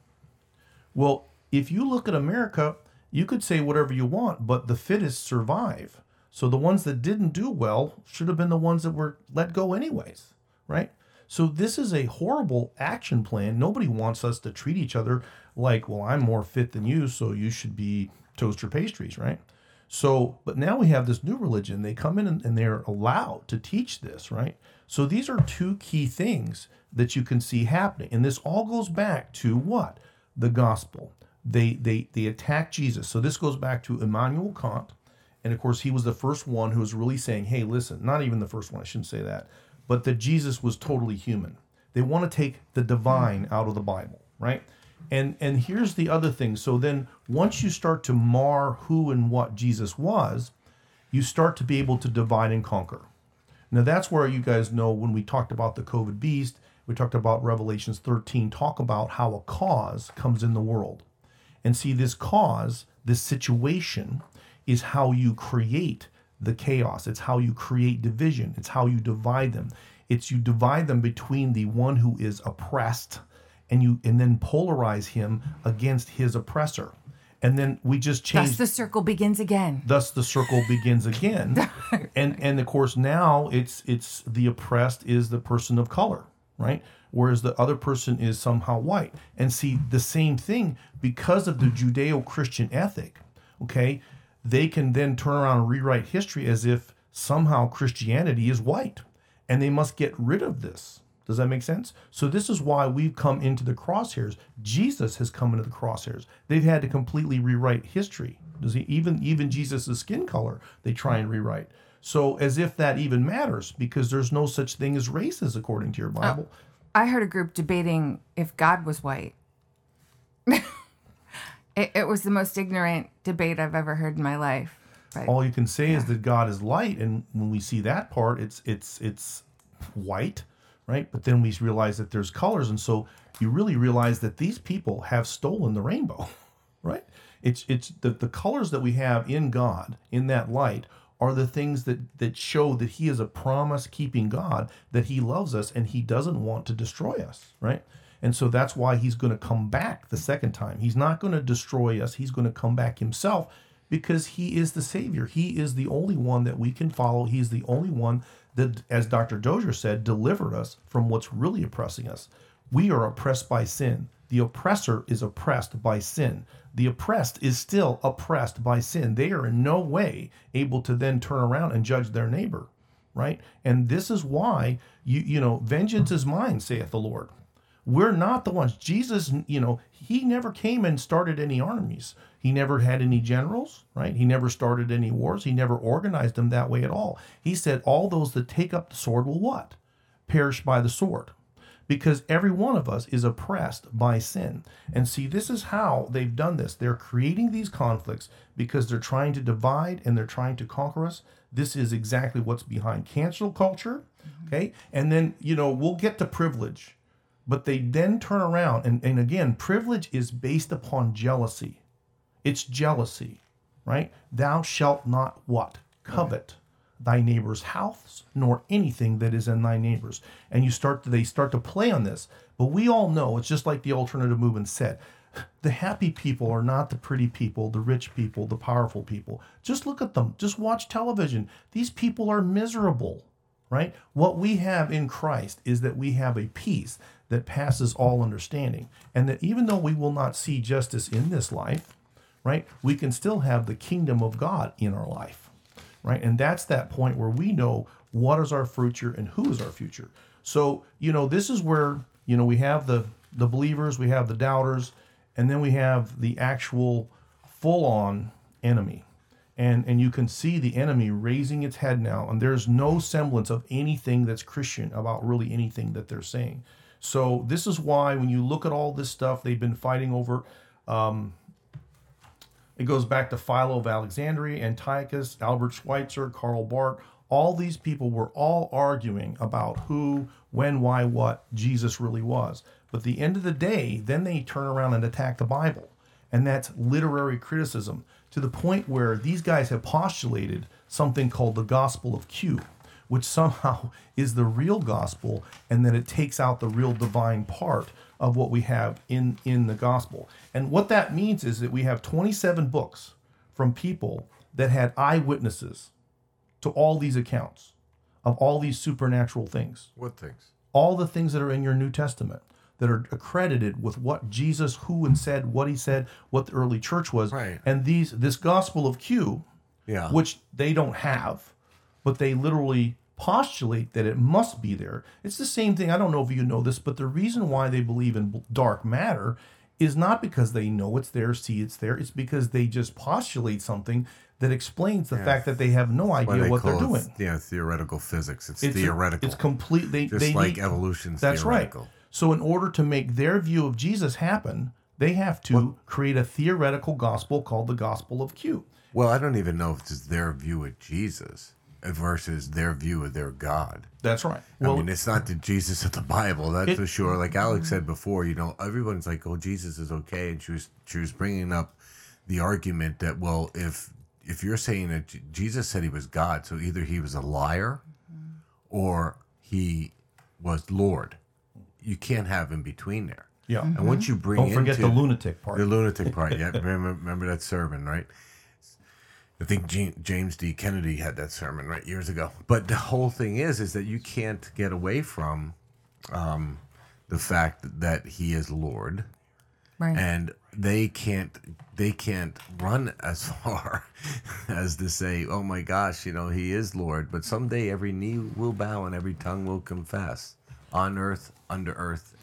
Well, if you look at America, you could say whatever you want, but the fittest survive. So the ones that didn't do well should have been the ones that were let go anyways, right? So this is a horrible action plan. Nobody wants us to treat each other like, well, I'm more fit than you, so you should be toaster pastries, right? So, but now we have this new religion. They come in and they're allowed to teach this, right? So these are two key things that you can see happening. And this all goes back to what? The gospel. They attack Jesus. So this goes back to Immanuel Kant. And of course, he was the first one who was really saying, hey, listen, not even the first one, I shouldn't say that, but that Jesus was totally human. They want to take the divine out of the Bible, right? And here's the other thing. So then once you start to mar who and what Jesus was, you start to be able to divide and conquer. Now, that's where you guys know when we talked about the COVID beast, we talked about Revelations 13, talk about how a cause comes in the world. And see, this cause, this situation, is how you create the chaos. It's how you create division. It's how you divide them. It's you divide them between the one who is oppressed and then polarize him against his oppressor. And then we just change. Thus the circle begins again. And of course now it's the oppressed is the person of color, right? Whereas the other person is somehow white. And see, the same thing, because of the Judeo-Christian ethic, okay, they can then turn around and rewrite history as if somehow Christianity is white. And they must get rid of this. Does that make sense? So this is why we've come into the crosshairs. Jesus has come into the crosshairs. They've had to completely rewrite history. Even Jesus' skin color, they try and rewrite. So as if that even matters, because there's no such thing as races, according to your Bible. I heard a group debating if God was white. It was the most ignorant debate I've ever heard in my life. But, all you can say is that God is light, and when we see that part, it's white, right? But then we realize that there's colors, and so you really realize that these people have stolen the rainbow, right? It's the colors that we have in God, in that light, are the things that show that He is a promise-keeping God, that He loves us, and He doesn't want to destroy us, right? And so that's why He's going to come back the second time. He's not going to destroy us. He's going to come back Himself, because He is the Savior. He is the only one that we can follow. He is the only one that, as Dr. Dozier said, delivered us from what's really oppressing us. We are oppressed by sin. The oppressor is oppressed by sin. The oppressed is still oppressed by sin. They are in no way able to then turn around and judge their neighbor, right? And this is why, you know, vengeance is mine, saith the Lord. We're not the ones. Jesus, you know, He never came and started any armies. He never had any generals, right? He never started any wars. He never organized them that way at all. He said, all those that take up the sword will what? Perish by the sword. Because every one of us is oppressed by sin. And see, this is how they've done this. They're creating these conflicts because they're trying to divide and they're trying to conquer us. This is exactly what's behind cancel culture, okay? And then, you know, we'll get to privilege. But they then turn around, and again, privilege is based upon jealousy. It's jealousy, right? Thou shalt not what? Covet thy neighbor's house, nor anything that is in thy neighbor's. And they start to play on this. But we all know, it's just like the alternative movement said, the happy people are not the pretty people, the rich people, the powerful people. Just look at them. Just watch television. These people are miserable, right? What we have in Christ is that we have a peace that passes all understanding. And that even though we will not see justice in this life, right, we can still have the kingdom of God in our life, right? And that's that point where we know what is our future and who is our future. So, you know, this is where, you know, we have the believers, we have the doubters, and then we have the actual full-on enemy. And you can see the enemy raising its head now, and there's no semblance of anything that's Christian about really anything that they're saying. So this is why when you look at all this stuff they've been fighting over, it goes back to Philo of Alexandria, Antiochus, Albert Schweitzer, Karl Barth. All these people were all arguing about who, when, why, what Jesus really was. But at the end of the day, then they turn around and attack the Bible. And that's literary criticism, to the point where these guys have postulated something called the Gospel of Q, which somehow is the real gospel, and then it takes out the real divine part of what we have in the gospel. And what that means is that we have 27 books from people that had eyewitnesses to all these accounts of all these supernatural things. What things? All the things that are in your New Testament that are accredited with what Jesus, who and said, what he said, what the early church was. Right. And this Gospel of Q yeah. which they don't have, but they literally postulate that it must be there. It's the same thing. I don't know if you know this, but the reason why they believe in dark matter is not because they know it's there, see it's there. It's because they just postulate something that explains the fact that they have no idea what they're doing. Yeah, theoretical physics. It's theoretical. It's complete. They like need, evolution's that's theoretical. Right. So in order to make their view of Jesus happen, they have to create a theoretical gospel called the Gospel of Q. Well, I don't even know if it's their view of Jesus versus their view of their God. That's right. Well, I mean, it's not the Jesus of the Bible, that's for sure. Like Alex said before, you know, everyone's like, oh, Jesus is okay. And she was bringing up the argument that, well, if you're saying that Jesus said he was God, so either he was a liar or he was Lord. You can't have in between there. Yeah. Mm-hmm. And once you bring in... Don't forget the lunatic part. The lunatic part, yeah. Remember that sermon, right? I think James D. Kennedy had that sermon, right, years ago. But the whole thing is that you can't get away from the fact that he is Lord. Right. And they can't run as far as to say, oh, my gosh, you know, he is Lord. But someday every knee will bow and every tongue will confess on earth, under earth,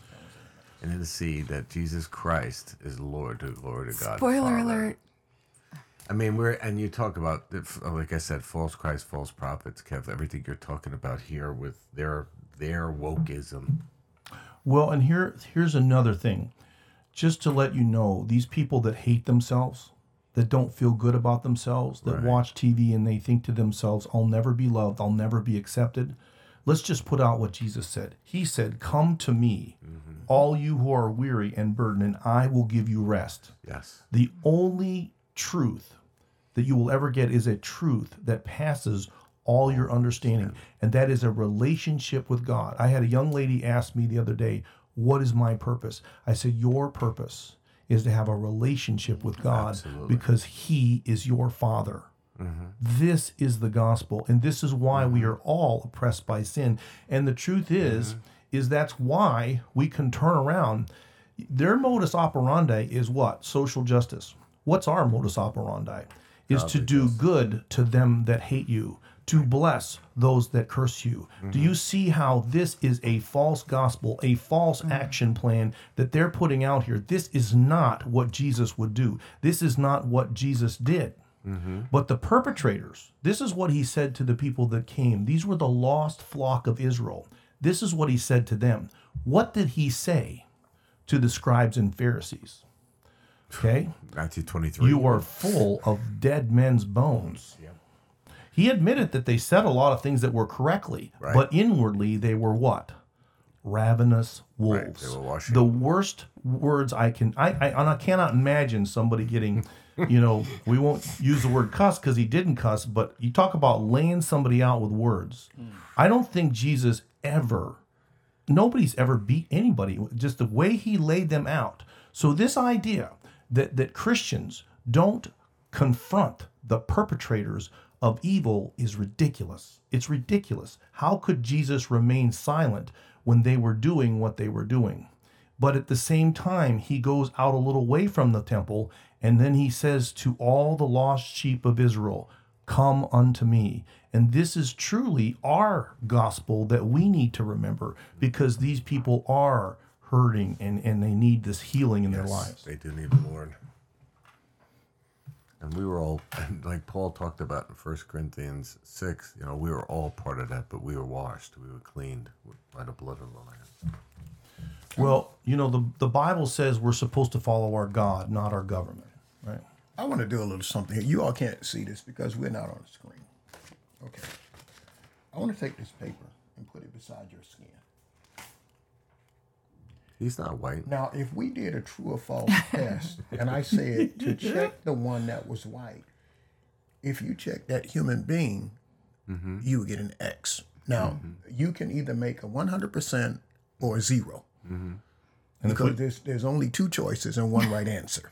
and in the sea that Jesus Christ is Lord, to glory to God. Spoiler alert. I mean, you talk about, like I said, false Christ, false prophets, Kev, everything you're talking about here with their wokeism. Well, and here's another thing. Just to let you know, these people that hate themselves, that don't feel good about themselves, that watch TV and they think to themselves, I'll never be loved, I'll never be accepted. Let's just put out what Jesus said. He said, come to me, all you who are weary and burdened, and I will give you rest. Yes. The only truth that you will ever get is a truth that passes all your understanding, and that is a relationship with God. I had a young lady ask me the other day, what is my purpose? I said, your purpose is to have a relationship with God because he is your Father. Mm-hmm. This is the gospel, and this is why we are all oppressed by sin. And the truth is that's why we can turn around. Their modus operandi is what? Social justice. What's our modus operandi? Is to do good to them that hate you, to bless those that curse you. Mm-hmm. Do you see how this is a false gospel, a false action plan that they're putting out here? This is not what Jesus would do. This is not what Jesus did. Mm-hmm. But the perpetrators, this is what he said to the people that came. These were the lost flock of Israel. This is what he said to them. What did he say to the scribes and Pharisees? Okay? Matthew 23. You are full of dead men's bones. Yeah. He admitted that they said a lot of things that were correctly, but inwardly they were what? Ravenous wolves. Right. They were washing. The worst words I cannot imagine somebody getting... You know, we won't use the word cuss because he didn't cuss, but you talk about laying somebody out with words. I don't think Jesus nobody's ever beat anybody, just the way he laid them out. So this idea that Christians don't confront the perpetrators of evil is ridiculous. It's ridiculous. How could Jesus remain silent when they were doing what they were doing? But at the same time, he goes out a little way from the temple, and then he says to all the lost sheep of Israel, come unto me. And this is truly our gospel that we need to remember, because these people are hurting and they need this healing in their lives. They do need the Lord. And we were all, like Paul talked about in 1 Corinthians 6, you know, we were all part of that, but we were washed, we were cleaned by the blood of the Lamb. Well, you know, the Bible says we're supposed to follow our God, not our government, right? I want to do a little something here. You all can't see this because we're not on the screen. Okay. I want to take this paper and put it beside your skin. He's not white. Now, if we did a true or false test, and I said to check the one that was white, if you check that human being, you would get an X. Now, you can either make a 100% or a 0. Mm-hmm. And because there's only two choices and one right answer.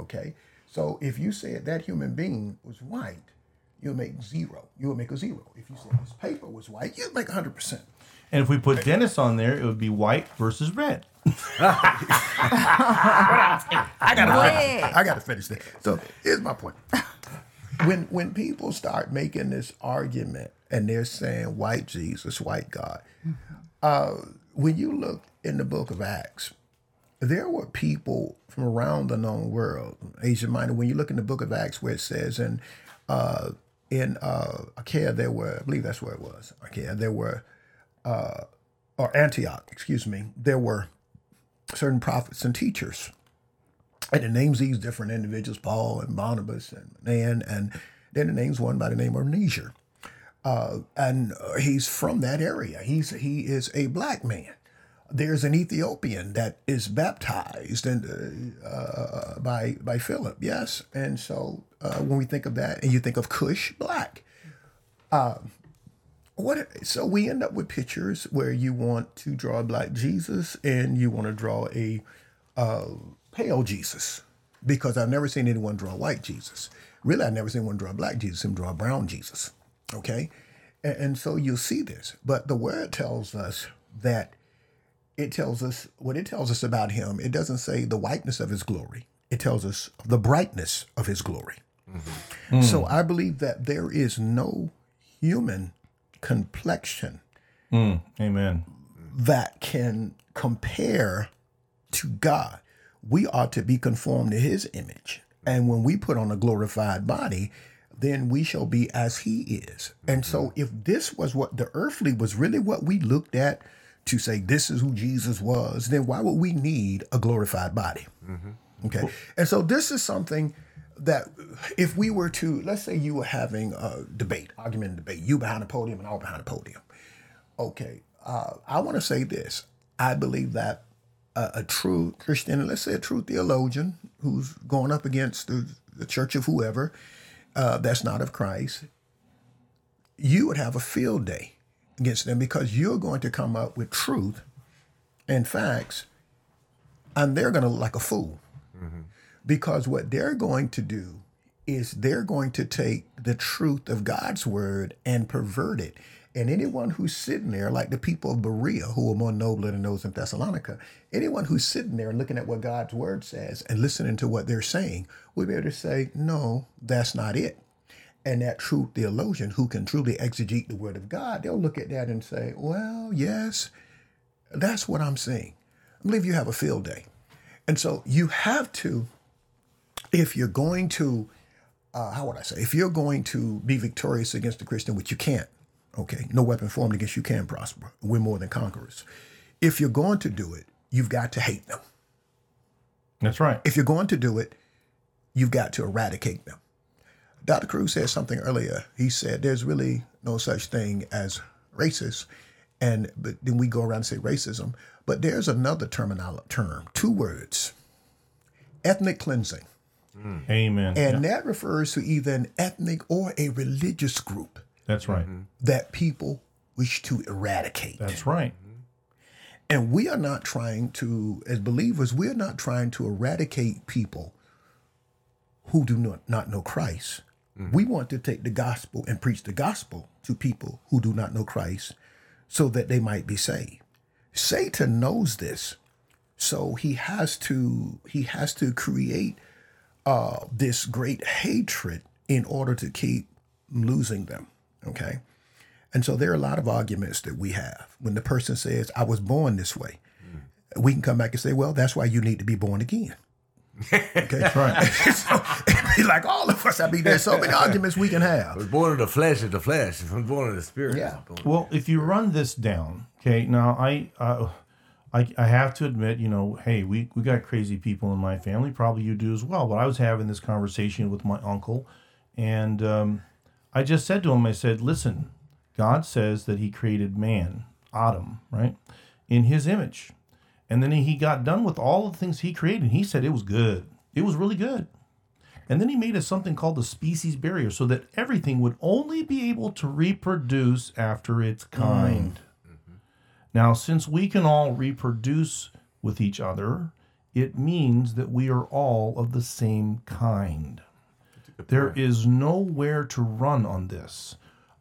Okay? So if you said that human being was white, you'll make 0. You'll make a 0. If you said this paper was white, you'd make 100%. And if we put Dennis on there, it would be white versus red. I gotta finish that. So here's my point. when people start making this argument and they're saying white Jesus, white God, when you look in the book of Acts, there were people from around the known world, Asia Minor. When you look in the book of Acts where it says in Achaia, there were, I believe that's where it was, Achaia, there were, or Antioch, excuse me, there were certain prophets and teachers. And it names these different individuals, Paul and Barnabas and Manan, and then it names one by the name of Niger. And he's from that area. He is a black man. There's an Ethiopian that is baptized and by Philip, yes. And so when we think of that, and you think of Cush, black. So we end up with pictures where you want to draw a black Jesus and you want to draw a pale Jesus, because I've never seen anyone draw white Jesus. Really, I've never seen one draw black Jesus and draw brown Jesus, okay? And so you'll see this. But the word tells us that it tells us what it tells us about him. It doesn't say the whiteness of his glory. It tells us the brightness of his glory. Mm-hmm. Mm. So I believe that there is no human complexion Amen. That can compare to God. We ought to be conformed to his image. And when we put on a glorified body, then we shall be as he is. Mm-hmm. And so if this was what the earthly was really what we looked at to say, this is who Jesus was, then why would we need a glorified body? Mm-hmm. Okay. Cool. And so this is something that if we were to, let's say you were having a debate, argument and debate, you behind the podium and all behind the podium. Okay. I want to say this. I believe that a true Christian, let's say a true theologian who's going up against the church of whoever that's not of Christ, you would have a field day against them, because you're going to come up with truth and facts, and they're going to look like a fool. Mm-hmm. Because what they're going to do is they're going to take the truth of God's word and pervert it. And anyone who's sitting there, like the people of Berea, who are more nobler than those in Thessalonica, anyone who's sitting there looking at what God's word says and listening to what they're saying, we'll be able to say, no, that's not it. And that true theologian who can truly exegete the word of God, they'll look at that and say, well, yes, that's what I'm seeing. I believe you have a field day. And so you have to, if you're going to, if you're going to be victorious against the Christian, which you can't, okay, no weapon formed against you can prosper. We're more than conquerors. If you're going to do it, you've got to hate them. That's right. If you're going to do it, you've got to eradicate them. Dr. Cruz said something earlier. He said, there's really no such thing as racist. But then we go around and say racism. But there's another term, two words, ethnic cleansing. Mm. Amen. And that refers to either an ethnic or a religious group. That's right. Mm-hmm. That people wish to eradicate. That's right. And we are not trying to, as believers, we're not trying to eradicate people who do not know Christ. Mm-hmm. We want to take the gospel and preach the gospel to people who do not know Christ so that they might be saved. Satan knows this. So he has to create this great hatred in order to keep losing them. Okay. And so there are a lot of arguments that we have. When the person says, I was born this way, we can come back and say, well, that's why you need to be born again. Okay. That's right. So, it'd be like all of us. I mean, there's so many arguments we can have. I was born of the flesh of the flesh. I was born of the spirit. Yeah. Well, if you run this down, okay, now I have to admit, you know, hey, we got crazy people in my family. Probably you do as well. But I was having this conversation with my uncle, and I just said to him, I said, listen, God says that he created man, Adam, right, in his image. And then he got done with all the things he created. He said it was good. It was really good. And then he made us something called the species barrier so that everything would only be able to reproduce after its kind. Mm-hmm. Now, since we can all reproduce with each other, it means that we are all of the same kind. There is nowhere to run on this.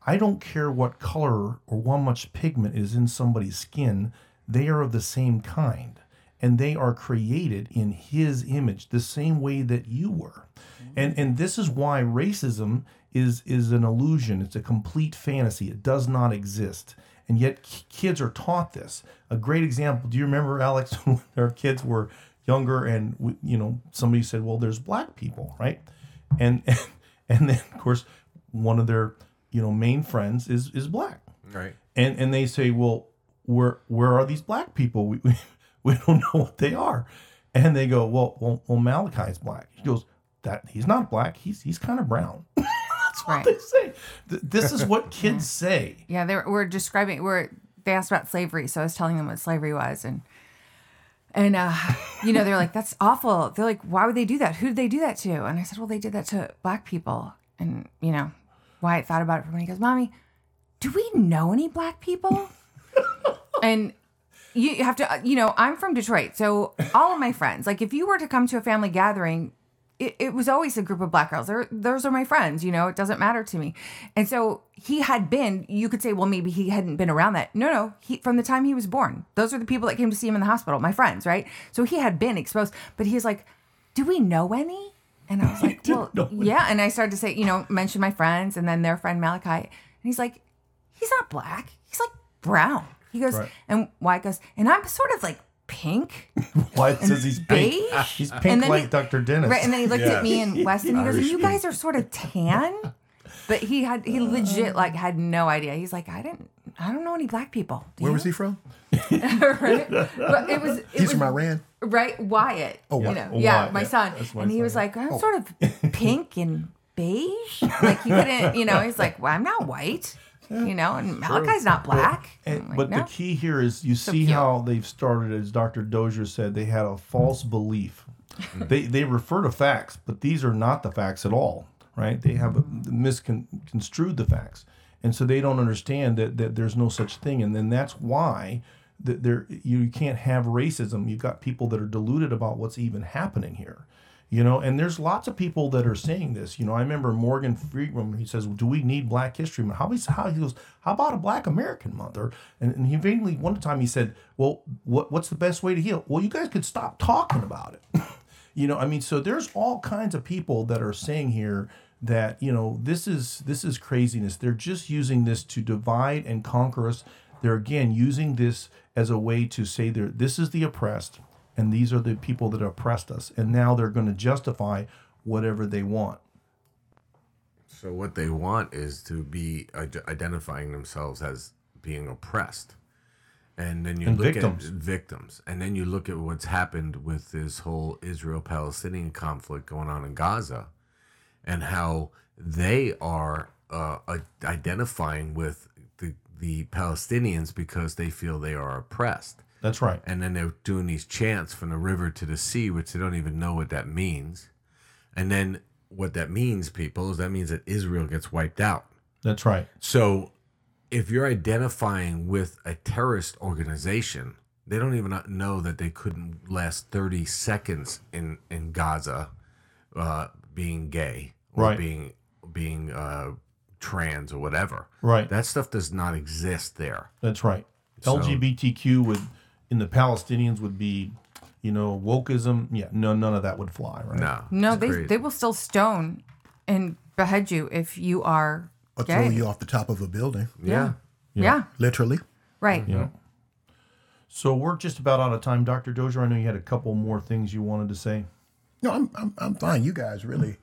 I don't care what color or how much pigment is in somebody's skin. They are of the same kind. and they are created in his image, the same way that you were. Mm-hmm. And this is why racism is an illusion. It's a complete fantasy. It does not exist. And yet kids are taught this. A great example, do you remember, Alex, when our kids were younger and, you know, somebody said, well, there's black people, right? And then, of course, one of their, you know, main friends is black. Right. And they say, well, where are these black people? We don't know what they are. And they go, well, Malachi's black. He goes, that he's not black. He's kind of brown. That's right. What they say. This is what kids say. Yeah, they asked about slavery, so I was telling them what slavery was, and you know, they're like, that's awful. They're like, why would they do that? Who did they do that to? And I said, well, they did that to black people, and you know, Wyatt thought about it for me. He goes, Mommy, do we know any black people? And you have to, you know, I'm from Detroit, so all of my friends, like if you were to come to a family gathering, it was always a group of black girls. Those are my friends, you know, it doesn't matter to me. And so he had been, you could say, well, maybe he hadn't been around that. No, from the time he was born, those are the people that came to see him in the hospital, my friends, right? So he had been exposed, but he's like, do we know any? And I was like, well, yeah. And I started to say, you know, mention my friends and then their friend Malachi. And he's like, he's not black. He's like brown. He goes, right. And Wyatt goes, and I'm sort of like pink. Wyatt says he's pink. Beige. He's pink like Dr. Dennis. Right, and then he looked at me and Weston, and he goes, you guys are sort of tan. But he legit like had no idea. He's like, I don't know any black people. Where was he from? Right? But he's from Iran. Right, Wyatt. Oh, you know, Wyatt. My son. And he was like, I'm sort of pink and beige. Like he couldn't, you know, he's like, well, I'm not white. You know, and Malachi's not black. The key here is you see how they've started, as Dr. Dozier said, they had a false belief. They refer to facts, but these are not the facts at all, right? They have misconstrued the facts. And so they don't understand that there's no such thing. And then that's why you can't have racism. You've got people that are deluded about what's even happening here. You know, and there's lots of people that are saying this. You know, I remember Morgan Freeman, he says, well, do we need Black History Month? He goes, how about a Black American Month? And he vaguely, one time he said, well, what's the best way to heal? Well, you guys could stop talking about it. You know, I mean, so there's all kinds of people that are saying here that, you know, this is craziness. They're just using this to divide and conquer us. They're, again, using this as a way to say this is the oppressed. And these are the people that oppressed us. And now they're going to justify whatever they want. So what they want is to be identifying themselves as being oppressed. And then you look at victims. And then you look at what's happened with this whole Israel-Palestinian conflict going on in Gaza. And how they are identifying with the Palestinians because they feel they are oppressed. That's right. And then they're doing these chants from the river to the sea, which they don't even know what that means. And then what that means, people, is that means that Israel gets wiped out. That's right. So if you're identifying with a terrorist organization, they don't even know that they couldn't last 30 seconds in Gaza being gay or being trans or whatever. Right. That stuff does not exist there. That's right. LGBTQ would... in the Palestinians would be, you know, wokeism. Yeah, no, none of that would fly, right? No, they will still stone and behead you if you are gay. Or throw you off the top of a building. Yeah. Literally. Right. Yeah. So we're just about out of time, Dr. Dozier. I know you had a couple more things you wanted to say. No, I'm fine. You guys really.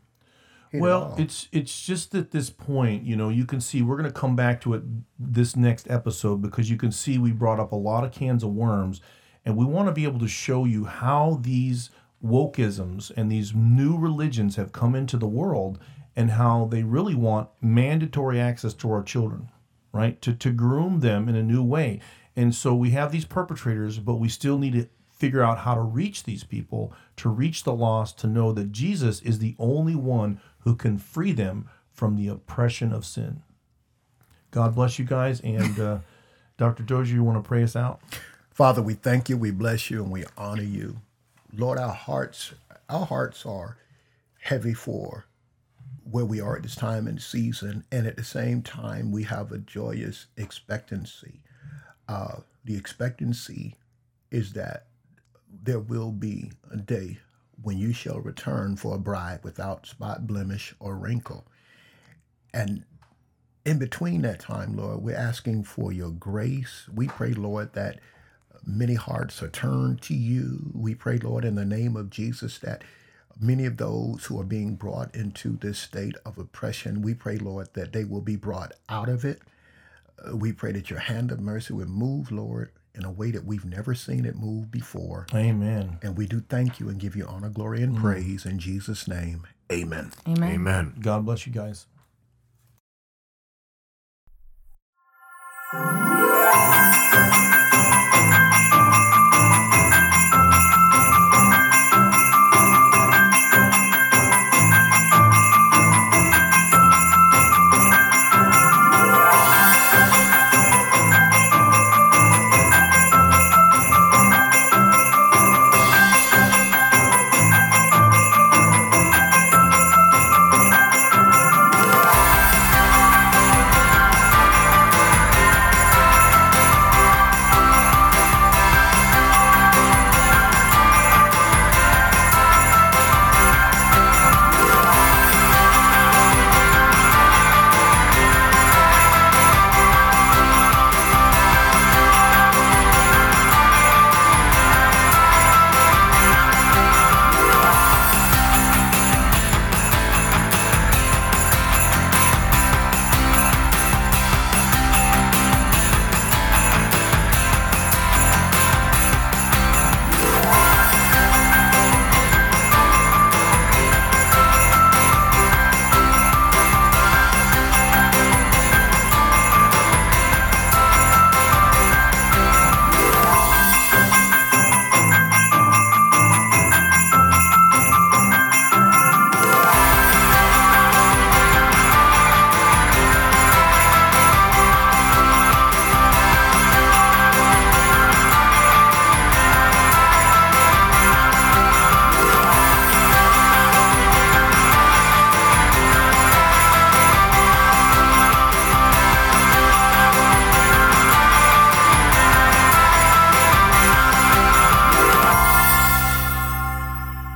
Well, it's just at this point, you know, you can see we're going to come back to it this next episode because you can see we brought up a lot of cans of worms, and we want to be able to show you how these wokeisms and these new religions have come into the world and how they really want mandatory access to our children, right? To groom them in a new way. And so we have these perpetrators, but we still need to figure out how to reach these people, to reach the lost, to know that Jesus is the only one who can free them from the oppression of sin. God bless you guys. And Dr. Dozier, you want to pray us out? Father, we thank you, we bless you, and we honor you. Lord, our hearts are heavy for where we are at this time and season. And at the same time, we have a joyous expectancy. The expectancy is that there will be a day when you shall return for a bride without spot, blemish, or wrinkle. And in between that time, Lord, we're asking for your grace. We pray, Lord, that many hearts are turned to you. We pray, Lord, in the name of Jesus, that many of those who are being brought into this state of oppression, we pray, Lord, that they will be brought out of it. We pray that your hand of mercy would move, Lord, in a way that we've never seen it move before. Amen. And we do thank you and give you honor, glory, and praise in Jesus' name. Amen. Amen. Amen. God bless you guys.